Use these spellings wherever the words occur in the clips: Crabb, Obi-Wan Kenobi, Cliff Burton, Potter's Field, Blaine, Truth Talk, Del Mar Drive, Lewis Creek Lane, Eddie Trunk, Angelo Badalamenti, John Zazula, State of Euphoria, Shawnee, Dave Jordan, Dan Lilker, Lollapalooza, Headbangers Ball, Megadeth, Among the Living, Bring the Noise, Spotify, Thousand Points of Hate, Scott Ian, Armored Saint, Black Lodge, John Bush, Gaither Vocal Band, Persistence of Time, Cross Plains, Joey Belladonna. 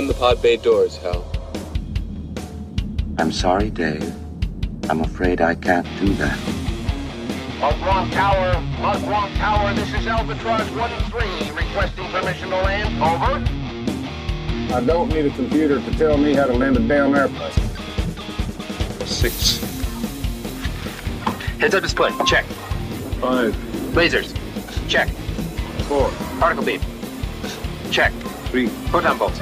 Open the pod bay doors, Hal. I'm sorry, Dave. I'm afraid I can't do that. Mugwump Tower, this is Albatross 1-3, requesting permission to land, over. I don't need a computer to tell me how to land a damn airplane. 6. Heads-up display, check. 5. Lasers, check. 4. Particle beam, check. 3. Proton bolts,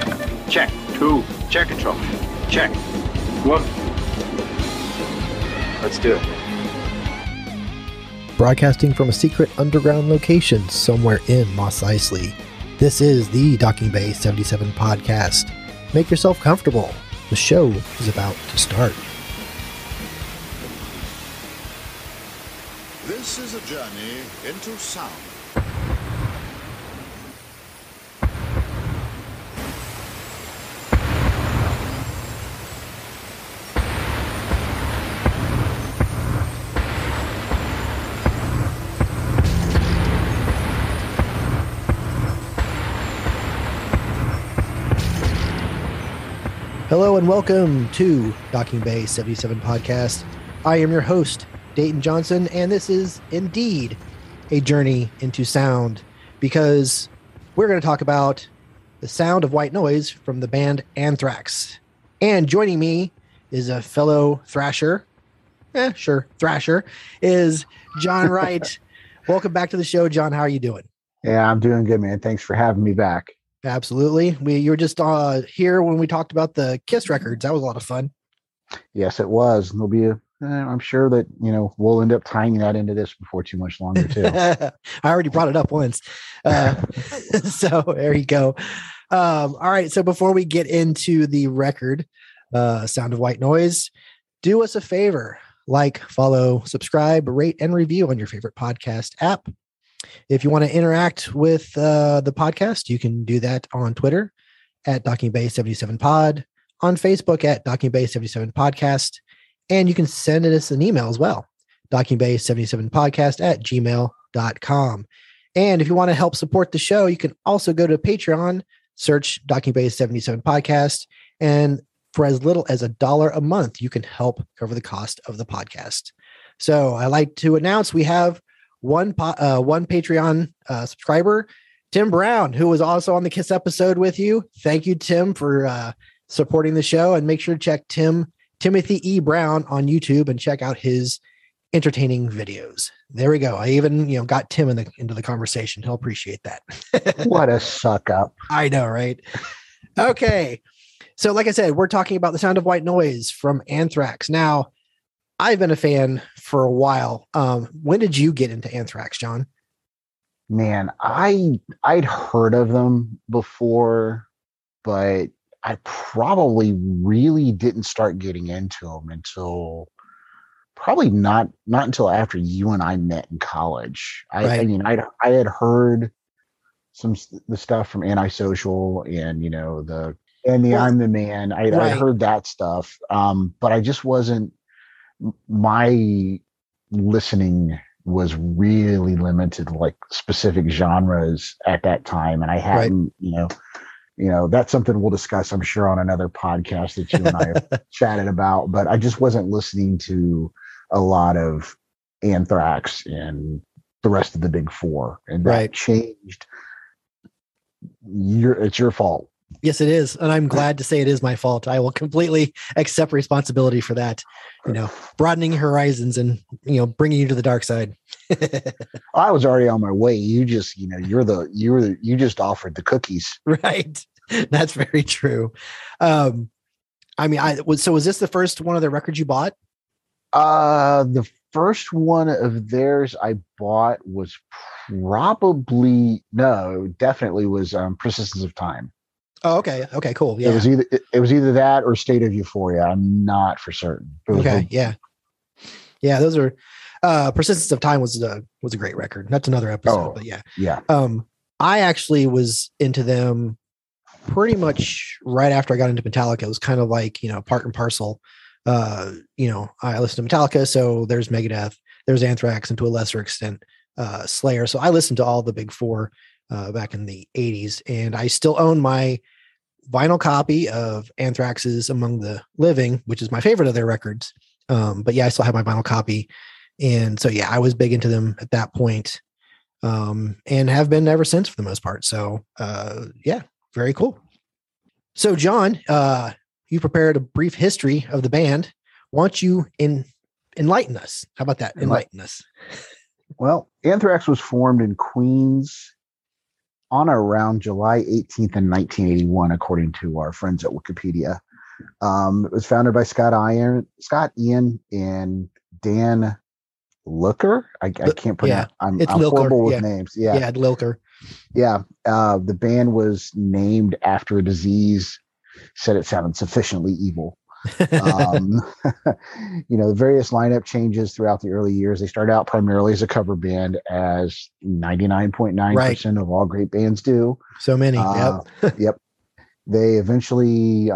check. 2. Chair control, check. 1. Let's do it. Broadcasting from a secret underground location somewhere in Mos Eisley, this is the Docking Bay 77 podcast. Make yourself comfortable. The show is about to start. This is a journey into sound. Hello and welcome to Docking Bay 77 Podcast. I am your host, Dayton Johnson, and this is indeed a journey into sound because we're going to talk about the sound of white noise from the band Anthrax. And joining me is a fellow thrasher. Thrasher is John Wright. Welcome back to the show, John. How are you doing? Yeah, I'm doing good, man. Thanks for having me back. Absolutely. You were just here when we talked about the KISS records. That was a lot of fun. Yes, it was. There'll be I'm sure that, you know, we'll end up tying that into this before too much longer, too. I already brought it up once. So there you go. All right. So before we get into the record, Sound of White Noise, do us a favor. Like, follow, subscribe, rate, and review on your favorite podcast app. If you want to interact with the podcast, you can do that on Twitter at Docking Bay 77 Pod, on Facebook at Docking Bay 77 Podcast, and you can send us an email as well, Docking Bay 77 Podcast at gmail.com. And if you want to help support the show, you can also go to Patreon, search Docking Bay 77 Podcast, and for as little as $1 a month, you can help cover the cost of the podcast. So I'd like to announce we have one Patreon subscriber, Tim Brown, who was also on the KISS episode with you. Thank you, Tim, for supporting the show, and make sure to check Timothy E. Brown on YouTube and check out his entertaining videos. There we go. I even got Tim into the conversation. He'll appreciate that. What a suck up! I know, right? Okay, so like I said, we're talking about the Sound of White Noise from Anthrax. Now, I've been a fan for a while. When did you get into Anthrax, John? Man, I'd heard of them before, but I probably really didn't start getting into them until probably not until after you and I met in college. Right. I mean, I had heard the stuff from Antisocial and, I'm the Man. I heard that stuff, but I just wasn't. My listening was really limited, like specific genres at that time. And I hadn't, that's something we'll discuss, I'm sure, on another podcast that you and I have chatted about, but I just wasn't listening to a lot of Anthrax and the rest of the big four. And that changed. It's your fault. Yes, it is. And I'm glad to say it is my fault. I will completely accept responsibility for that, broadening horizons and, bringing you to the dark side. I was already on my way. You just, you just offered the cookies. Right. That's very true. So was this the first one of their records you bought? The first one of theirs I bought was definitely was Persistence of Time. Oh, okay. Okay, cool. Yeah. It was either that or State of Euphoria. I'm not for certain. Okay. Yeah. Yeah. Those are Persistence of Time was a great record. That's another episode, but yeah. Yeah. I actually was into them pretty much right after I got into Metallica. It was kind of like, part and parcel. I listened to Metallica. So there's Megadeth, there's Anthrax, and to a lesser extent, Slayer. So I listened to all the big four, back in the 80s, and I still own my vinyl copy of Anthrax's Among the Living, which is my favorite of their records. But yeah, I still have my vinyl copy. And so, yeah, I was big into them at that point, and have been ever since for the most part. So, yeah, very cool. So, John, you prepared a brief history of the band. Why don't you enlighten us? How about that? Enlighten us. Well, Anthrax was formed in Queens on or around July 18th in 1981, according to our friends at Wikipedia. It was founded by Scott Ian, and Dan Lilker. I can't pronounce. Yeah, I'm horrible with names. Yeah, Lilker. Yeah, the band was named after a disease. Said it sounded sufficiently evil. You know, various lineup changes throughout the early years. They started out primarily as a cover band, as 99.9% of all great bands do. So many. Yep. Yep. They eventually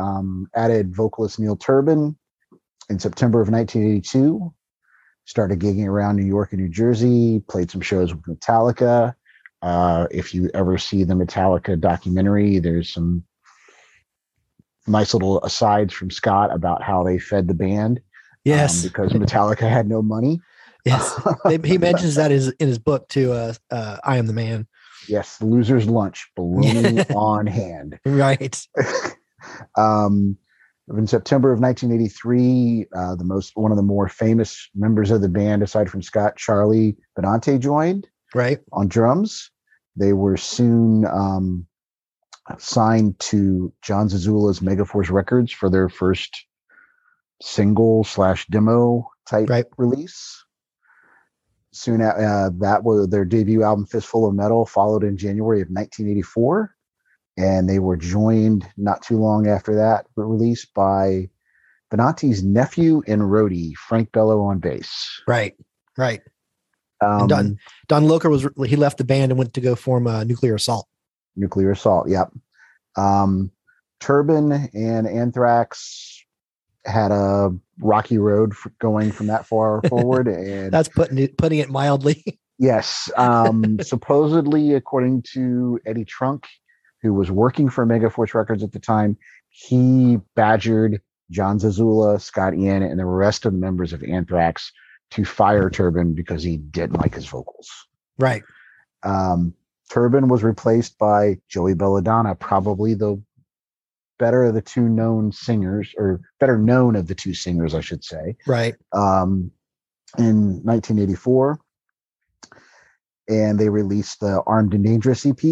added vocalist Neil Turbin in September of 1982. Started gigging around New York and New Jersey. Played some shows with Metallica. If you ever see the Metallica documentary, there's some nice little asides from Scott about how they fed the band. Yes, because Metallica had no money. Yes, he mentions that in his book too. I Am the Man. Yes, the loser's lunch, ballooning on hand. Right. In September of 1983, one of the more famous members of the band, aside from Scott, Charlie Benante joined. Right. On drums. They were soon signed to John Zazula's Megaforce Records for their first single / demo type release. Soon after, that was their debut album, Fistful of Metal, followed in January of 1984. And they were joined not too long after that release by Benante's nephew and roadie, Frank Bello, on bass. Right. And Don Lilker he left the band and went to go form Nuclear Assault. Yep. Turbin and Anthrax had a rocky road going from that far forward, and that's putting it mildly. Yes. Supposedly, according to Eddie Trunk, who was working for Megaforce Records at the time, he badgered John Zazula, Scott Ian, and the rest of the members of Anthrax to fire Turbin because he didn't like his vocals. Right. Turbin was replaced by Joey Belladonna, probably the better known of the two singers, I should say. Right. In 1984. And they released the Armed and Dangerous EP.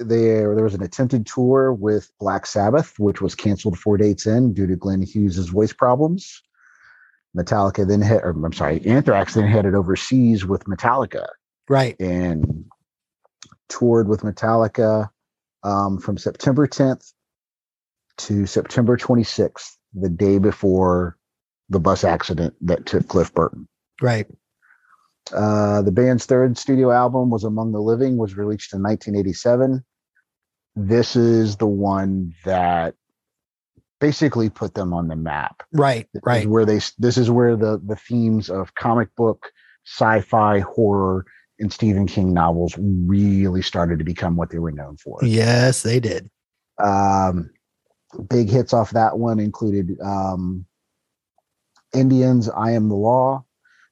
There was an attempted tour with Black Sabbath, which was canceled 4 dates in due to Glenn Hughes's voice problems. Anthrax then headed overseas with Metallica. Right. And toured with Metallica from September 10th to September 26th, the day before the bus accident that took Cliff Burton. Right. The band's third studio album was Among the Living, was released in 1987. This is the one that basically put them on the map. Right. This is where the themes of comic book, sci-fi, horror, and Stephen King novels really started to become what they were known for. Yes, they did. Big hits off that one included Indians, I Am the Law,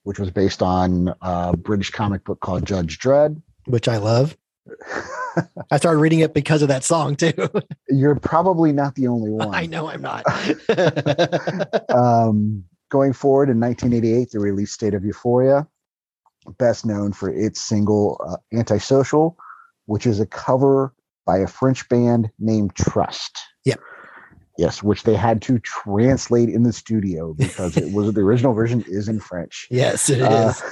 which was based on a British comic book called Judge Dredd. Which I love. I started reading it because of that song, too. You're probably not the only one. I know I'm not. Going forward, in 1988, they released State of Euphoria, best known for its single Antisocial, which is a cover by a French band named Trust. Yep. Yes, which they had to translate in the studio because it was the original version is in French. Yes, it is.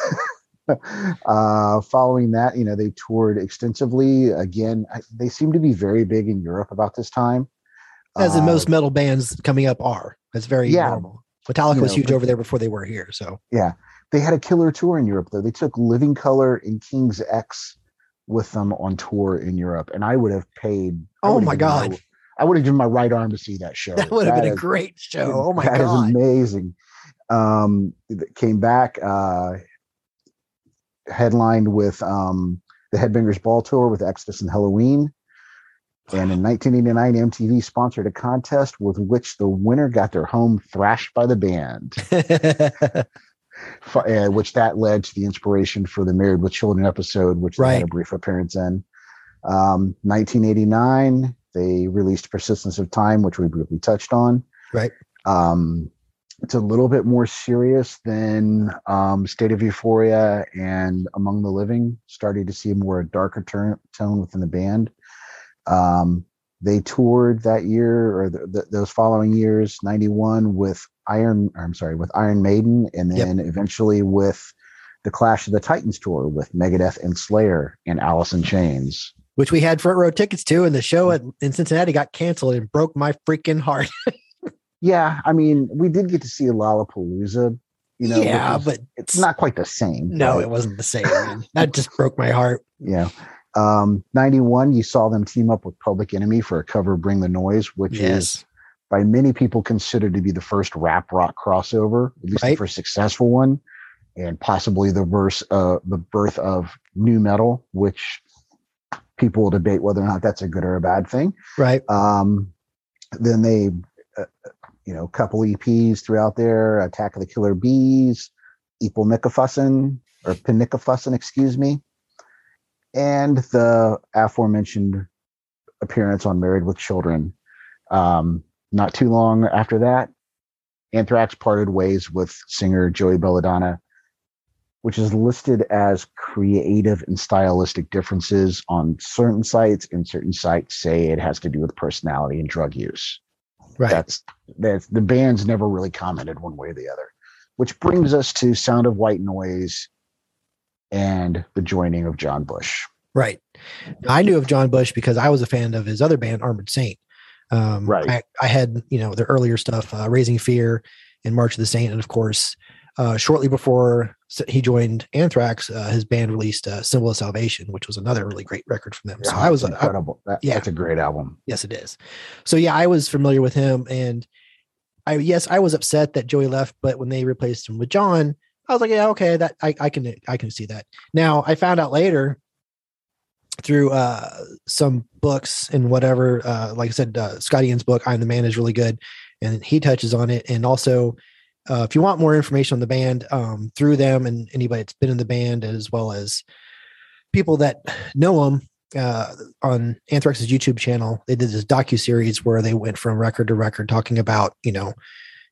Following that, you know, they toured extensively. Again, they seem to be very big in Europe about this time. As in most metal bands coming up are. That's very normal. Metallica was huge over there before they were here. So yeah, they had a killer tour in Europe, though. They took Living Color and King's X with them on tour in Europe. And I would have paid. Oh, my God. I would have given my right arm to see that show. That would have been a great show. Oh my God. That is amazing. Came back, headlined with the Headbangers Ball Tour with Exodus and Helloween. And in 1989, MTV sponsored a contest with which the winner got their home thrashed by the band, which that led to the inspiration for the Married with Children episode, which they had a brief appearance in. 1989, they released Persistence of Time, which we briefly touched on. Right. It's a little bit more serious than State of Euphoria and Among the Living, starting to see more a darker tone within the band. They toured that year or those following years, 91 with Iron Maiden, and then eventually with the Clash of the Titans tour with Megadeth and Slayer and Alice in Chains, which we had front row tickets to, and the show in Cincinnati got canceled and broke my freaking heart. Yeah. I mean, we did get to see Lollapalooza, but it's not quite the same. No, right? It wasn't the same. That just broke my heart. Yeah. 91, you saw them team up with Public Enemy for a cover of Bring the Noise, which is by many people considered to be the first rap rock crossover, at least the first successful one, and possibly the birth of nu metal, which people will debate whether or not that's a good or a bad thing. Right. Then they, a couple EPs throughout there, Attack of the Killer Bees, Panicafusin, excuse me. And the aforementioned appearance on Married with Children. Not too long after that, Anthrax parted ways with singer Joey Belladonna, which is listed as creative and stylistic differences on certain sites, and certain sites say it has to do with personality and drug use. Right. That's the band's never really commented one way or the other, which brings us to Sound of White Noise and the joining of John Bush. Right. I knew of John Bush because I was a fan of his other band, Armored Saint. I had, the earlier stuff, Raising Fear and March of the Saint. And of course, shortly before he joined Anthrax, his band released Symbol of Salvation, which was another really great record from them. Yeah, so I was incredible. That's a great album. Yes, it is. So yeah, I was familiar with him, and I was upset that Joey left, but when they replaced him with John, I was like, yeah, okay, that I can see that. Now, I found out later through some books and whatever, like I said, Scott Ian's book, I'm the Man, is really good, and he touches on it. And also, if you want more information on the band, through them and anybody that's been in the band, as well as people that know them, on Anthrax's YouTube channel, they did this docu-series where they went from record to record talking about,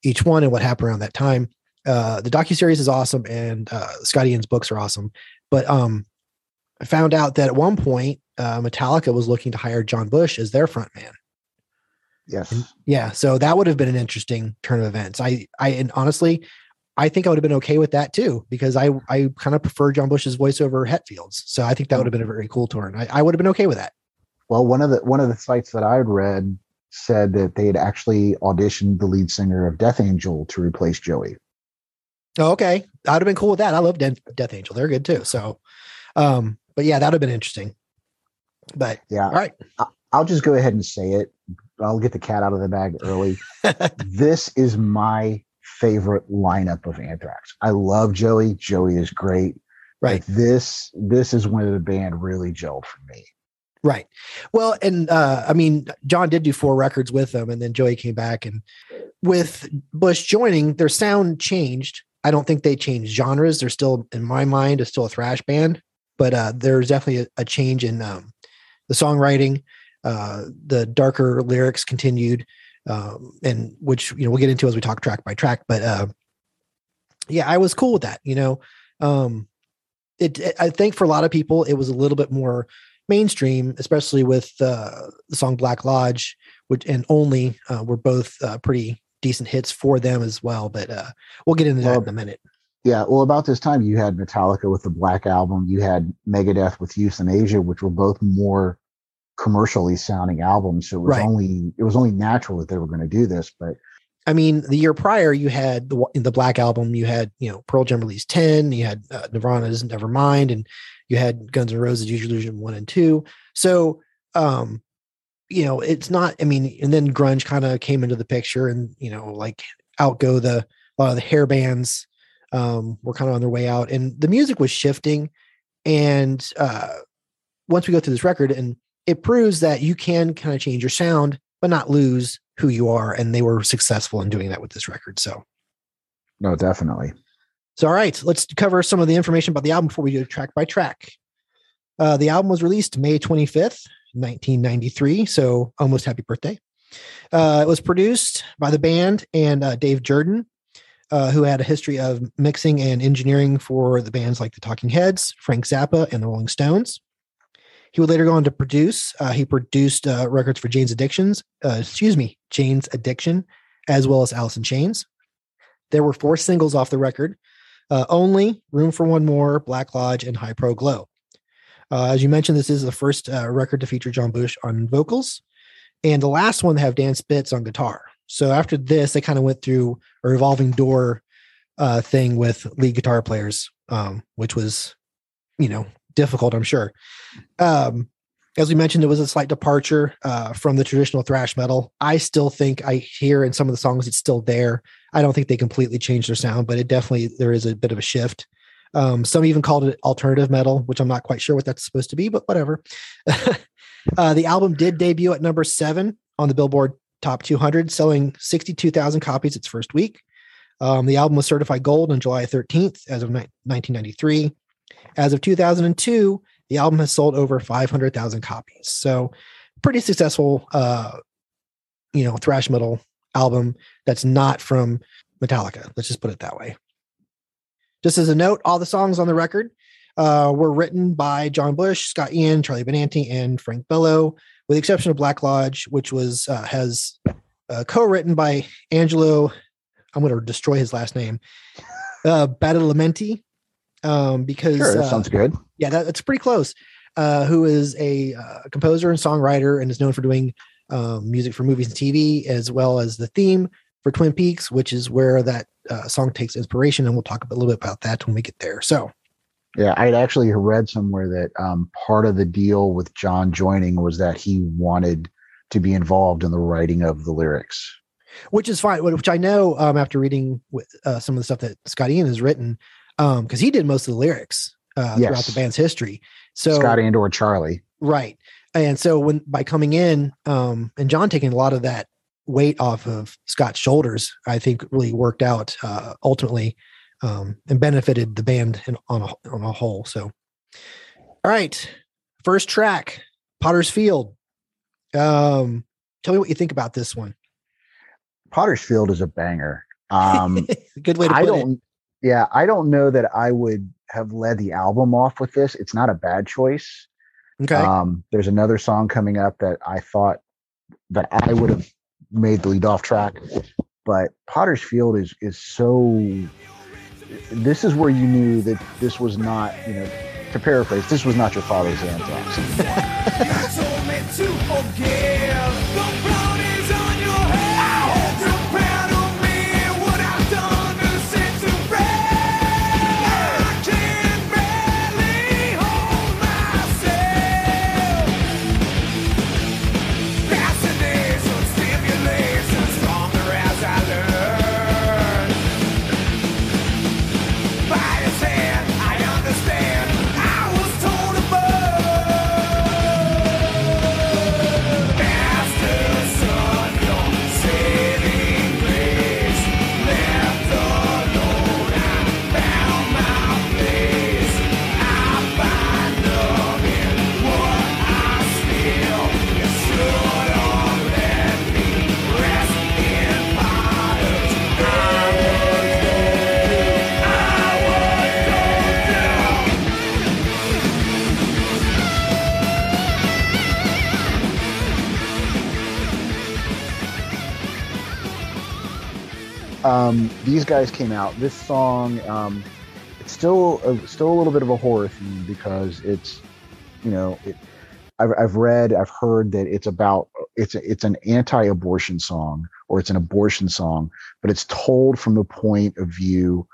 each one and what happened around that time. The docu-series is awesome, and Scott Ian's books are awesome. But I found out that at one point, Metallica was looking to hire John Bush as their front man. Yes. And, yeah. So that would have been an interesting turn of events. And honestly, I think I would have been okay with that too, because I kind of prefer John Bush's voice over Hetfield's. So I think that would have been a very cool turn. I would have been okay with that. Well, one of the sites that I read said that they had actually auditioned the lead singer of Death Angel to replace Joey. Oh, okay. I'd have been cool with that. I love Death Angel. They're good too. So, but yeah, that'd have been interesting, but yeah. All right. I'll just go ahead and say it. I'll get the cat out of the bag early. This is my favorite lineup of Anthrax. I love Joey. Joey is great. Right. But this is when the band really gelled for me. Right. Well, and John did do 4 records with them, and then Joey came back, and with Bush joining, their sound changed. I don't think they changed genres. They're still, in my mind, is still a thrash band, but there's definitely a change in the songwriting. The darker lyrics continued, and which, we'll get into as we talk track by track, but I was cool with that. I think for a lot of people, it was a little bit more mainstream, especially with the song Black Lodge, which and Only were both pretty decent hits for them as well. But we'll get into that in a minute. Yeah. Well, about this time, you had Metallica with the Black Album. You had Megadeth with Euthanasia, which were both more commercially sounding albums, so it was only natural that they were going to do this. But I mean, the year prior, you had in the Black Album, you had Pearl Jam released 10, you had Nirvana's Nevermind, and you had Guns N' Roses' Use Your Illusion 1 and 2. So it's not. I mean, and then grunge kind of came into the picture, and outgo a lot of the hair bands were kind of on their way out, and the music was shifting. And once we go through this record and it proves that you can kind of change your sound, but not lose who you are. And they were successful in doing that with this record. So. No, definitely. So, all right, let's cover some of the information about the album before we do track by track. The album was released May 25th, 1993. So almost happy birthday. It was produced by the band and Dave Jordan, who had a history of mixing and engineering for the bands like the Talking Heads, Frank Zappa, and the Rolling Stones. He would later go on to produce. He produced records for Jane's Addiction, as well as Alice in Chains. There were 4 singles off the record, Only, Room for One More, Black Lodge, and High Pro Glow. As you mentioned, this is the first record to feature John Bush on vocals, and the last one to have Dan Spitz on guitar. So after this, they kind of went through a revolving door thing with lead guitar players, which was, difficult, I'm sure. As we mentioned, it was a slight departure from the traditional thrash metal. I still think I hear in some of the songs it's still there. I don't think they completely changed their sound, but there is a bit of a shift. Some even called it alternative metal, which I'm not quite sure what that's supposed to be, but whatever. The album did debut at number 7 on the Billboard Top 200, selling 62,000 copies its first week. The album was certified gold on July 13th, as of 1993. As of 2002, the album has sold over 500,000 copies. So pretty successful, thrash metal album that's not from Metallica. Let's just put it that way. Just as a note, all the songs on the record were written by John Bush, Scott Ian, Charlie Benante, and Frank Bello, with the exception of Black Lodge, which was has co-written by Angelo. I'm going to destroy his last name. Badalamenti. Because sure, that sounds good. Yeah, that's pretty close. Who is a composer and songwriter and is known for doing music for movies and TV, as well as the theme for Twin Peaks, which is where that song takes inspiration. And we'll talk a little bit about that when we get there. So, yeah, I had actually read somewhere that part of the deal with John joining was that he wanted to be involved in the writing of the lyrics, which is fine. Which I know after reading some of the stuff that Scott Ian has written, because he did most of the lyrics throughout the band's history. So Scott and or Charlie, right? And so by coming in and John taking a lot of that weight off of Scott's shoulders, I think really worked out ultimately and benefited the band on a whole. So, all right, first track, Potter's Field. Tell me what you think about this one. Potter's Field is a banger. Good way to put it. Yeah, I don't know that I would have led the album off with this. It's not a bad choice. Okay. There's another song coming up that I thought that I would have made the lead off track, but Potter's Field is so. This is where you knew that this was not, to paraphrase, this was not your father's Anthrax anymore. These guys came out. This song, it's still a little bit of a horror theme because it's, I've heard that it's an anti-abortion song, or it's an abortion song, but it's told from the point of view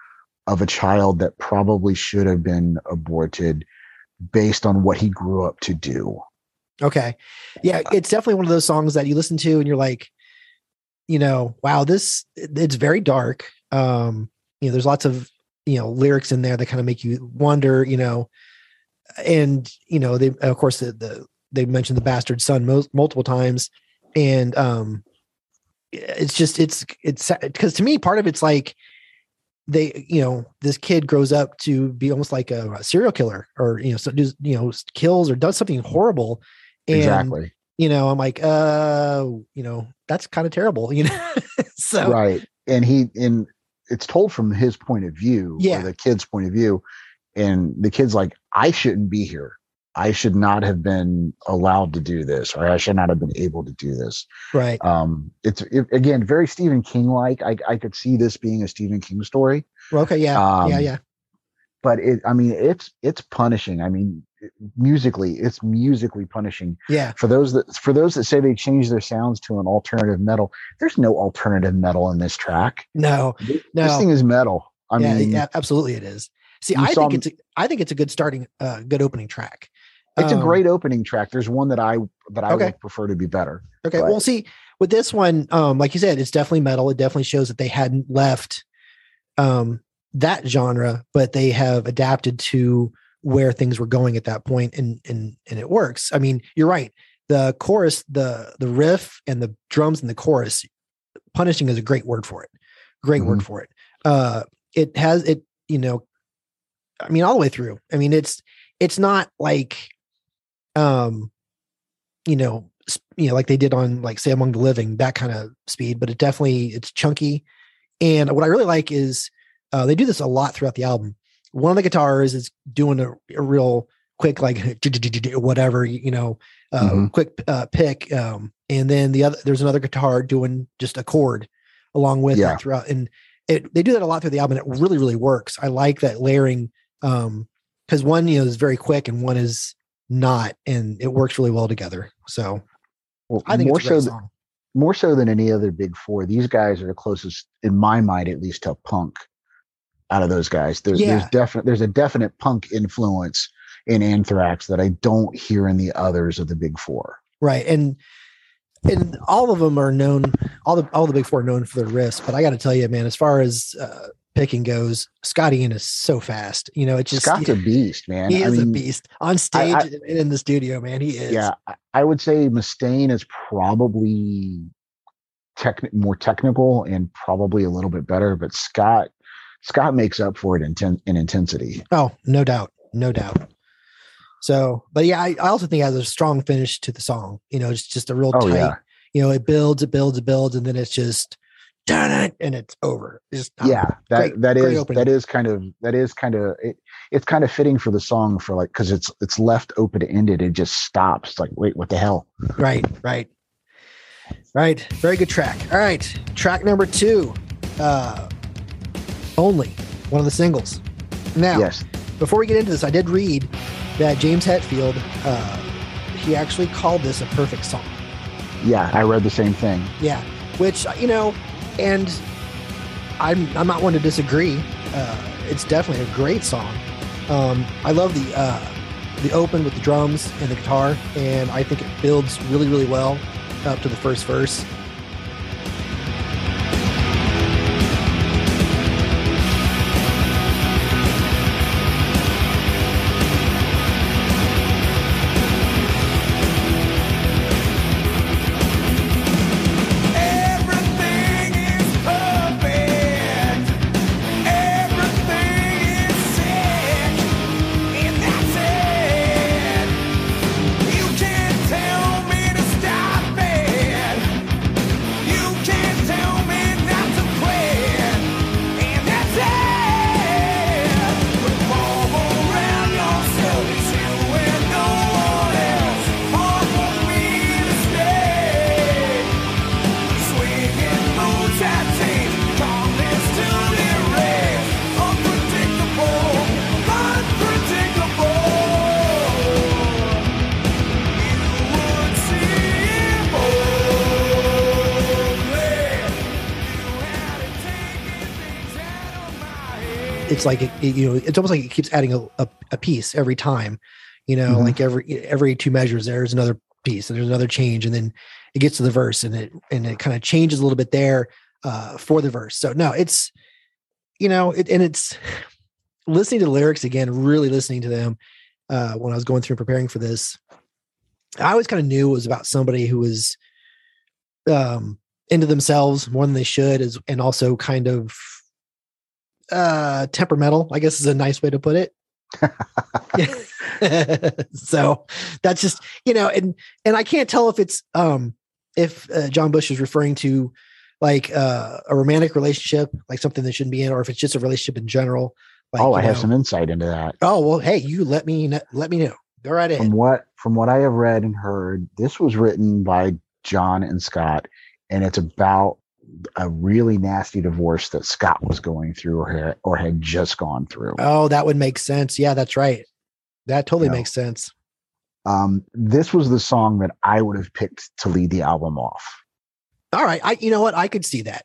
of a child that probably should have been aborted based on what he grew up to do. Okay. Yeah. It's definitely one of those songs that you listen to and you're like, wow, it's very dark. There's lots of, lyrics in there that kind of make you wonder, and, they, of course, the They mentioned the bastard son multiple times. And it's because to me, part of it's like they, you know, this kid grows up to be almost like a serial killer or, you know, so just, you know, kills or does something horrible. And, exactly. You know, I'm like, you know, that's kind of terrible, you know? So, right. And it's told from his point of view, yeah, or the kid's point of view. And the kid's like, I shouldn't be here. I should not have been allowed to do this, or I should not have been able to do this. Right. It's again, very Stephen King-like. I could see this being a Stephen King story. Well, okay. Yeah. Yeah. But it's punishing. I mean, it's musically punishing. Yeah. For those that say they change their sounds to an alternative metal, there's no alternative metal in this track. No. This thing is metal. I mean, absolutely it is. See, I think it's a good starting, good opening track. It's a great opening track. There's one that I would prefer to be better. Okay. But. Well, see, with this one, like you said, it's definitely metal. It definitely shows that they hadn't left that genre, but they have adapted to where things were going at that point, and it works. I mean, you're right. The chorus, the riff, and the drums in the chorus, punishing is a great word for it. Great word for it. It has it. You know, I mean, all the way through. I mean, it's not like, you know, like they did on, like, say, Among the Living, that kind of speed, but it definitely, it's chunky. And what I really like is they do this a lot throughout the album. One of the guitars is doing a real quick, like, whatever, you know, quick pick. And then there's another guitar doing just a chord along with that throughout. And they do that a lot through the album. And it really, really works. I like that layering. Because one, you know, is very quick and one is not, and it works really well together. So, well, I think more so than any other big four, these guys are the closest, in my mind, at least, to punk out of those guys. There's a definite punk influence in Anthrax that I don't hear in the others of the big four. Right, and all of them are known. All the big four are known for their riffs, but I got to tell you, man, as far as picking goes, Scott Ian is so fast. You know, it's just Scott's a beast, man. He is a beast on stage and in the studio, man. He is. Yeah, I would say Mustaine is probably more technical and probably a little bit better, but Scott makes up for it in intensity. Oh, no doubt. So, but yeah, I also think it has a strong finish to the song. You know, it's just a real tight. Yeah. You know, it builds, and then it's just. And it's over. It's it's kind of fitting for the song, for like, because it's left open-ended. It just stops. Like, wait, what the hell? Right. Very good track. All right, track number 2, Only, one of the singles. Now, yes. Before we get into this, I did read that James Hetfield, he actually called this a perfect song. Yeah, I read the same thing. Yeah, which, you know. And I'm not one to disagree. It's definitely a great song. I love the open with the drums and the guitar, and I think it builds really, really well up to the first verse. Like it, you know, it's almost like it keeps adding a piece every time, you know, like every 2 measures there's another piece and there's another change, and then it gets to the verse and it kind of changes a little bit there for the verse. So no, it's, you know, it's listening to the lyrics again, really listening to them when I was going through and preparing for this, I always kind of knew it was about somebody who was into themselves more than they should, and also kind of temperamental, I guess is a nice way to put it. So that's just, you know, and I can't tell if it's if John Bush is referring to like a romantic relationship, like something they shouldn't be in, or if it's just a relationship in general. Like, I have some insight into that. Oh, well, hey, you let me know. Go right ahead. From what I have read and heard, this was written by John and Scott, and it's about a really nasty divorce that Scott was going through or had just gone through. Oh, that would make sense. Yeah, that's right. That totally makes sense. This was the song that I would have picked to lead the album off. All right. You know what? I could see that.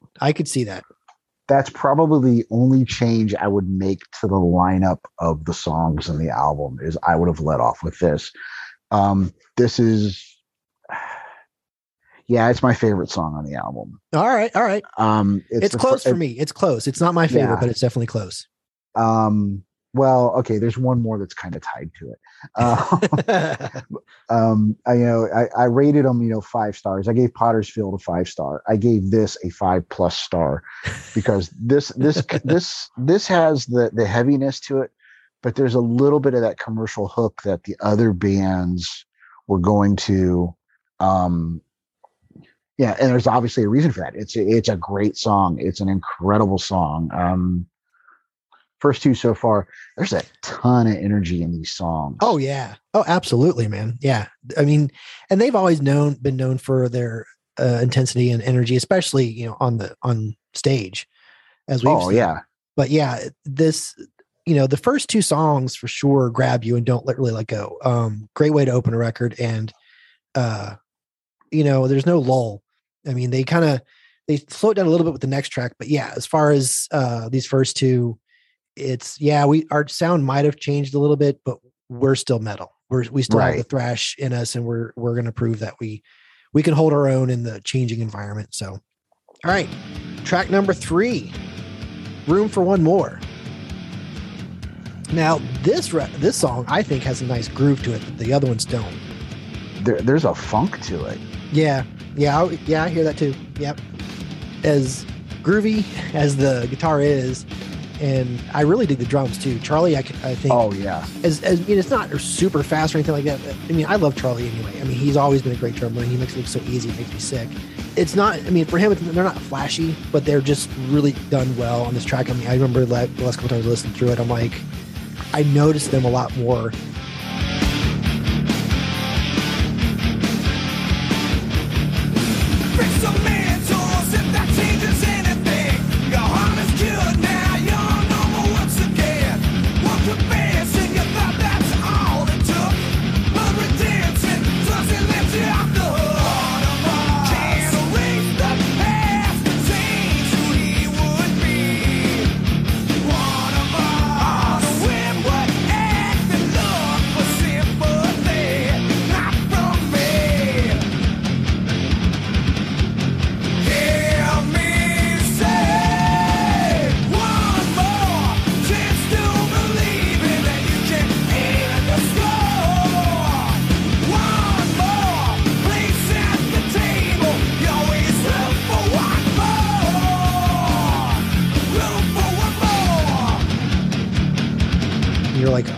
That's probably the only change I would make to the lineup of the songs in the album is I would have let off with this. This is, it's my favorite song on the album. All right. It's close for me. It's close. It's not my favorite, but it's definitely close. Well, okay. There's one more that's kind of tied to it. I rated them, 5 stars. I gave Potter's Field a 5 star. I gave this a 5+ star because this has the heaviness to it, but there's a little bit of that commercial hook that the other bands were going to. And there's obviously a reason for that. It's a great song. It's an incredible song. First two so far, there's a ton of energy in these songs. Oh yeah. Oh, absolutely, man. Yeah. I mean, and they've always been known for their intensity and energy, especially, on stage as we've seen. Yeah. But yeah, this, the first two songs for sure grab you and don't really let go. Great way to open a record. And, there's no lull. I mean, they slow it down a little bit with the next track, but yeah, as far as these first two, it's our sound might have changed a little bit, but we're still metal. We still have the thrash in us, and we're going to prove that we can hold our own in the changing environment. So, all right, track number 3, Room for One More. Now this song I think has a nice groove to it that the other ones don't. There's a funk to it. Yeah, I hear that too. Yep. As groovy as the guitar is. And I really dig the drums too. Charlie, I think. Oh yeah. It's not super fast or anything like that. I mean, I love Charlie anyway. I mean, he's always been a great drummer. He makes it look so easy. It makes me sick. It's not. I mean, for him, they're not flashy, but they're just really done well on this track. I mean, I remember the last couple times I listened through it, I'm like, I noticed them a lot more.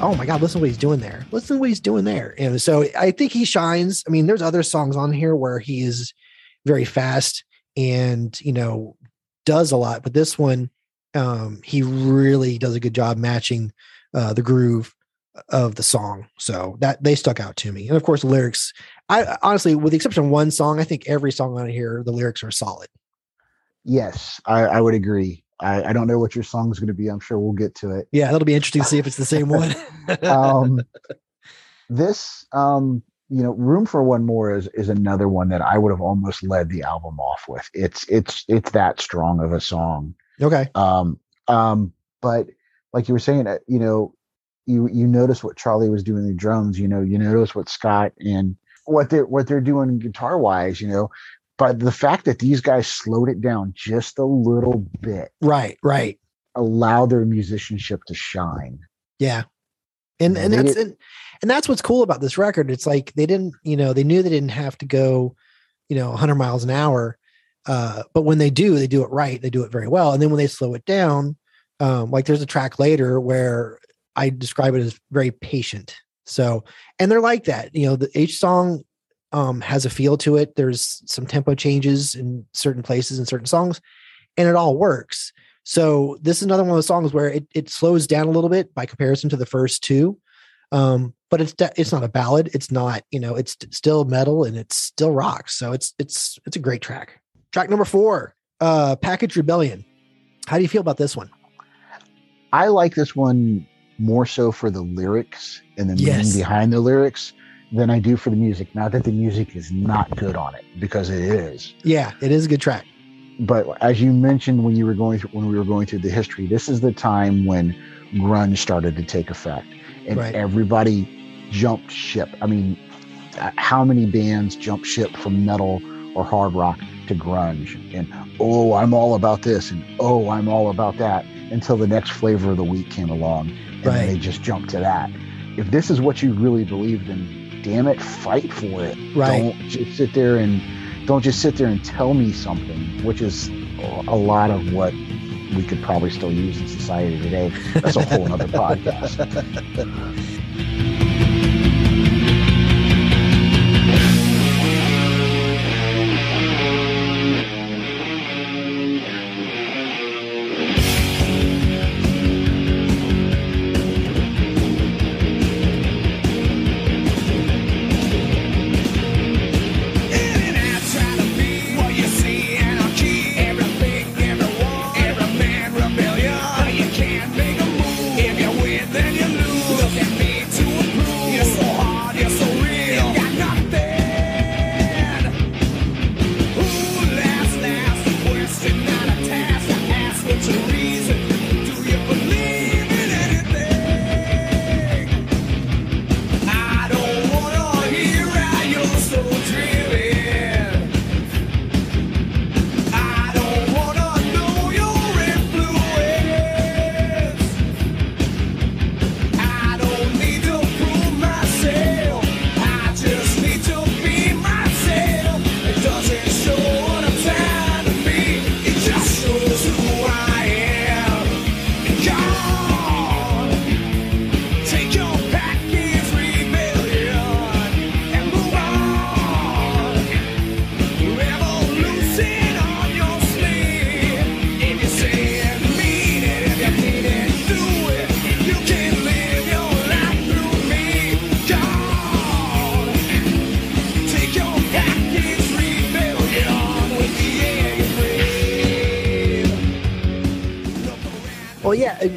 Oh my God, listen to what he's doing there. And so I think he shines. I mean, there's other songs on here where he is very fast and, does a lot, but this one, he really does a good job matching the groove of the song. So that they stuck out to me. And of course, the lyrics, I honestly, with the exception of one song, I think every song on here, the lyrics are solid. Yes, I would agree. I don't know what your song is going to be. I'm sure we'll get to it. Yeah, that'll be interesting to see if it's the same one. Room for One More is another one that I would have almost led the album off with. It's that strong of a song. Okay. But like you were saying, you notice what Charlie was doing in the drums. You notice what Scott and what they're doing guitar wise. But the fact that these guys slowed it down just a little bit, right, allowed their musicianship to shine. Yeah, And that's what's cool about this record. It's like they didn't, you know, they knew they didn't have to go, you know, 100 miles an hour. But when they do it right. They do it very well. And then when they slow it down, like there's a track later where I describe it as very patient. So, and they're like that, you know, each song has a feel to it. There's some tempo changes in certain places and certain songs, and it all works. So this is another one of those songs where it slows down a little bit by comparison to the first two. But it's not a ballad. It's not, you know, it's still metal and it's still rock. So it's a great track. Track number 4, Package Rebellion. How do you feel about this one? I like this one more so for the lyrics and the meaning behind the lyrics than I do for the music. Not that the music is not good on it, because it is. Yeah, it is a good track. But as you mentioned when we were going through the history, this is the time when grunge started to take effect and everybody jumped ship. I mean, how many bands jumped ship from metal or hard rock to grunge? And oh, I'm all about this, and oh, I'm all about that, until the next flavor of the week came along and they just jumped to that. If this is what you really believed in, damn it, fight for it. Don't just sit there and tell me something, which is a lot of what we could probably still use in society today. That's a whole other podcast.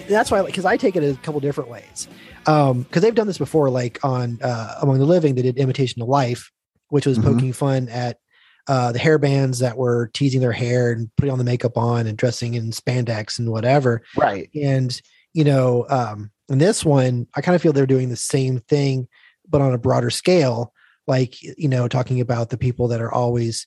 That's why, because I take it a couple different ways, because they've done this before, like on Among the Living, they did Imitation of Life, which was poking fun at the hair bands that were teasing their hair and putting on the makeup on and dressing in spandex and whatever. Right. And, you know, in this one, I kind of feel they're doing the same thing, but on a broader scale, like, you know, talking about the people that are always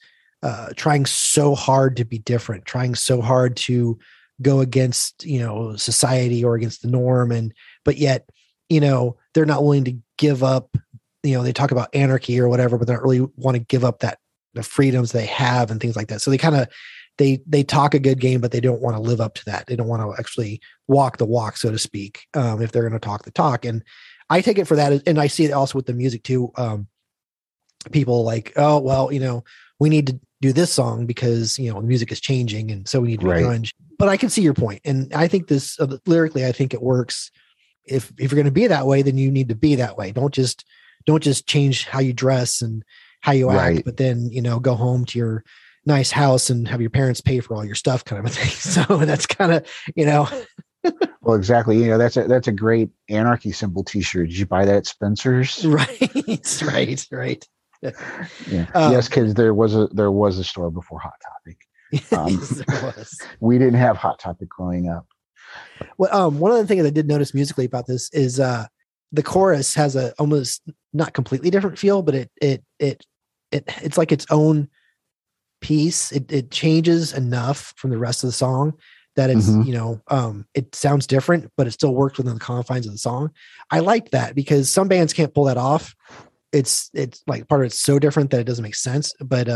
trying so hard to be different, trying so hard to go against, you know, society or against the norm. And, but yet, you know, they're not willing to give up, you know, they talk about anarchy or whatever, but they don't really want to give up that the freedoms they have and things like that. So they kind of, they talk a good game, but they don't want to live up to that. They don't want to actually walk the walk, so to speak, if they're going to talk the talk. And I take it for that. And I see it also with the music too. People like, oh, well, you know, we need to do this song because, you know, the music is changing. And so we need to grunge. But I can see your point. And I think this lyrically, I think it works. If you're going to be that way, then you need to be that way. Don't just change how you dress and how you act, but then, you know, go home to your nice house and have your parents pay for all your stuff kind of a thing. So that's kind of, you know, well, exactly. You know, that's a great anarchy symbol t-shirt. Did you buy that at Spencer's? Right. Yeah. Yes, kids, there was a store before Hot Topic. Yes, there was. We didn't have Hot Topic growing up. Well, one other thing that I did notice musically about this is the chorus has a almost not completely different feel, but it's like its own piece. It changes enough from the rest of the song that it's, you know, it sounds different, but it still works within the confines of the song. I like that because some bands can't pull that off. It's like part of it's so different that it doesn't make sense. But,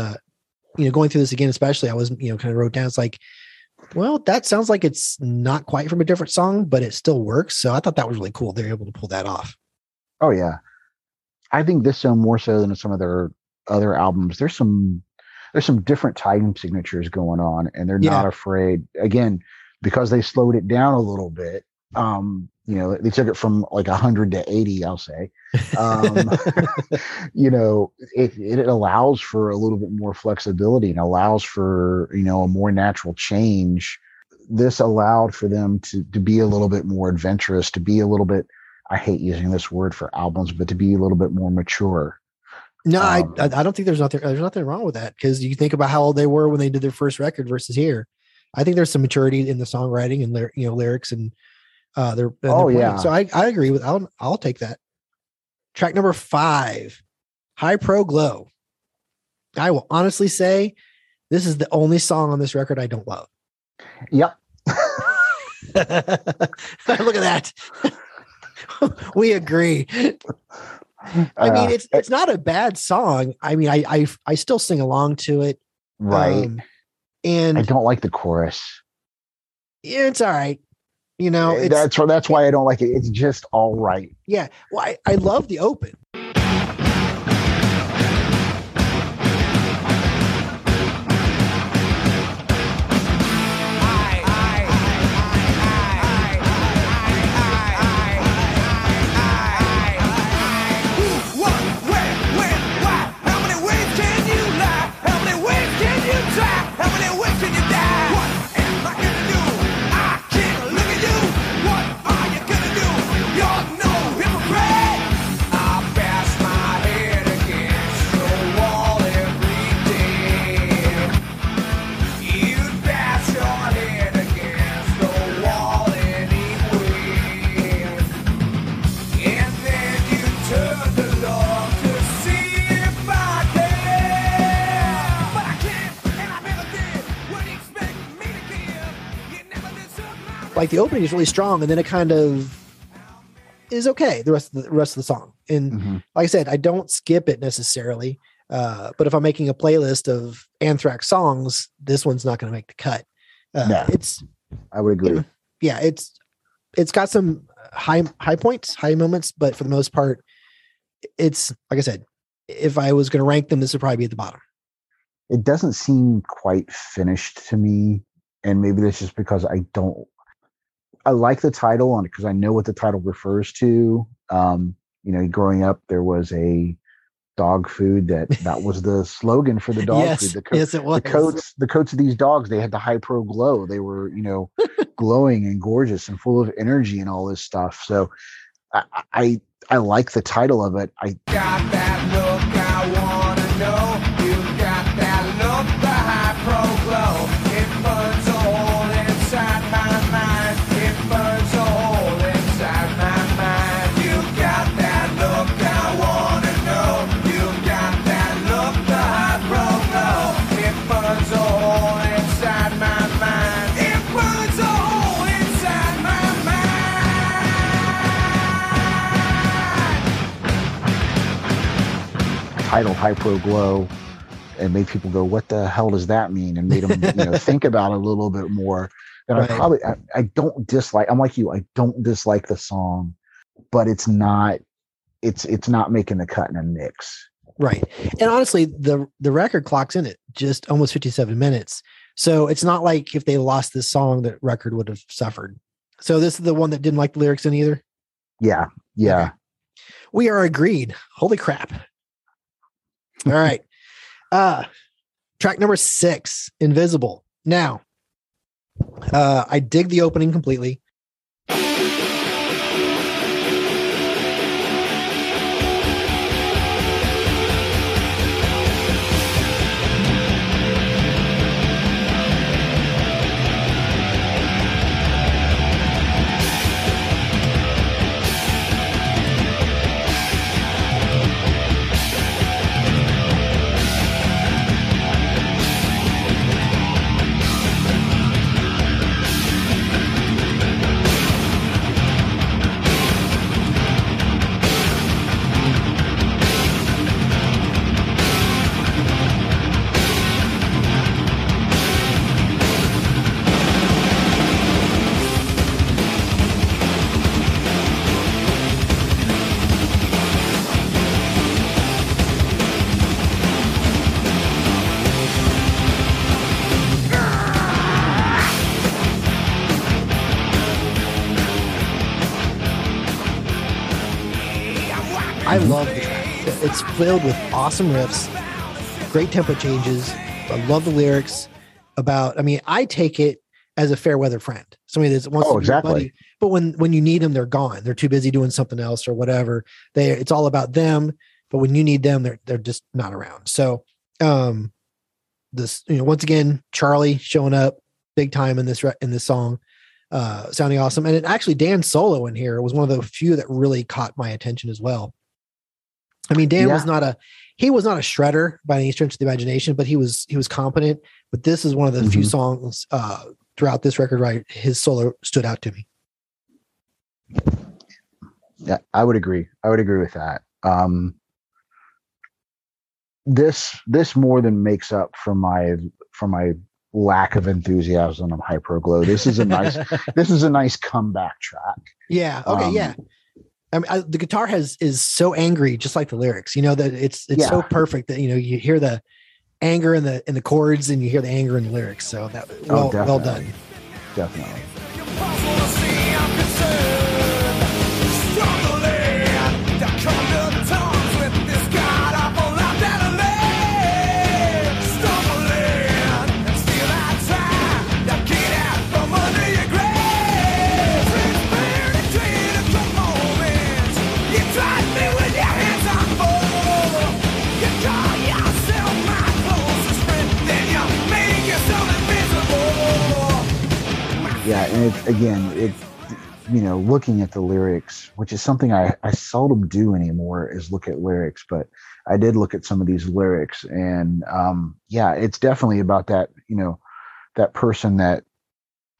you know, going through this again, especially, I was, you know, kind of wrote down, it's like, well, that sounds like it's not quite from a different song, but it still works. So I thought that was really cool. They're able to pull that off. Oh yeah. I think this song more so than some of their other albums, there's some different time signatures going on, and they're not afraid, again, because they slowed it down a little bit. You know, they took it from like 100 to 80, I'll say, you know, it allows for a little bit more flexibility and allows for, you know, a more natural change. This allowed for them to be a little bit more adventurous, to be a little bit, I hate using this word for albums, but to be a little bit more mature. No, I don't think there's nothing wrong with that, because you think about how old they were when they did their first record versus here. I think there's some maturity in the songwriting and lyrics and their. So I agree with. I'll take that. Track number 5, High Pro Glow. I will honestly say this is the only song on this record I don't love. Yep. Look at that. We agree. I mean, it's not a bad song. I mean, I still sing along to it, right? And I don't like the chorus. It's all right, you know. That's why I don't like it. It's just all right. Yeah. Well, I love the open. Like the opening is really strong, and then it kind of is okay the rest of the song. And like I said, I don't skip it necessarily, but if I'm making a playlist of Anthrax songs, this one's not going to make the cut. No, I would agree. It's got some high points, high moments, but for the most part, it's like I said, if I was going to rank them, this would probably be at the bottom. It doesn't seem quite finished to me, and maybe that's just because I like the title on it because I know what the title refers to. You know, growing up, there was a dog food that was the slogan for the dog food. It was. The coats of these dogs, they had the high pro glow. They were, you know, glowing and gorgeous and full of energy and all this stuff. So I like the title of it. I got that look I want to know. You got that look, the high pro glow. It burns a hole inside my mind. Title High Pro Glow, and made people go, what the hell does that mean? And made them think about it a little bit more. And right. I don't dislike, I'm like you, I don't dislike the song, but it's not making the cut in a mix. Right. And honestly, the record clocks in it just almost 57 minutes. So it's not like if they lost this song, that record would have suffered. So this is the one that didn't like the lyrics in either. Yeah. Yeah. Okay. We are agreed. Holy crap. All right. Track number 6, Invisible. Now, I dig the opening completely. I love the track. It's filled with awesome riffs, great tempo changes. I love the lyrics about, I mean, I take it as a fair weather friend, somebody that wants to be your buddy, but when you need them, they're gone. They're too busy doing something else or whatever. It's all about them, but when you need them, they're just not around. So, this, you know, once again, Charlie showing up big time in this song, sounding awesome. And it actually, Dan's solo in here was one of the few that really caught my attention as well. I mean, Dan was not a shredder by any stretch of the imagination, but he was competent. But this is one of the few songs throughout this record, right? His solo stood out to me. Yeah, I would agree. I would agree with that. This more than makes up for my lack of enthusiasm on High Pro Glow. This is a nice comeback track. Yeah. Okay. Yeah. I mean, the guitar is so angry, just like the lyrics, you know, that it's so perfect that, you know, you hear the anger in the chords and you hear the anger in the lyrics. So that well done. Definitely. Yeah, and you know, looking at the lyrics, which is something I seldom do anymore, is look at lyrics, but I did look at some of these lyrics, and it's definitely about that, you know, that person that,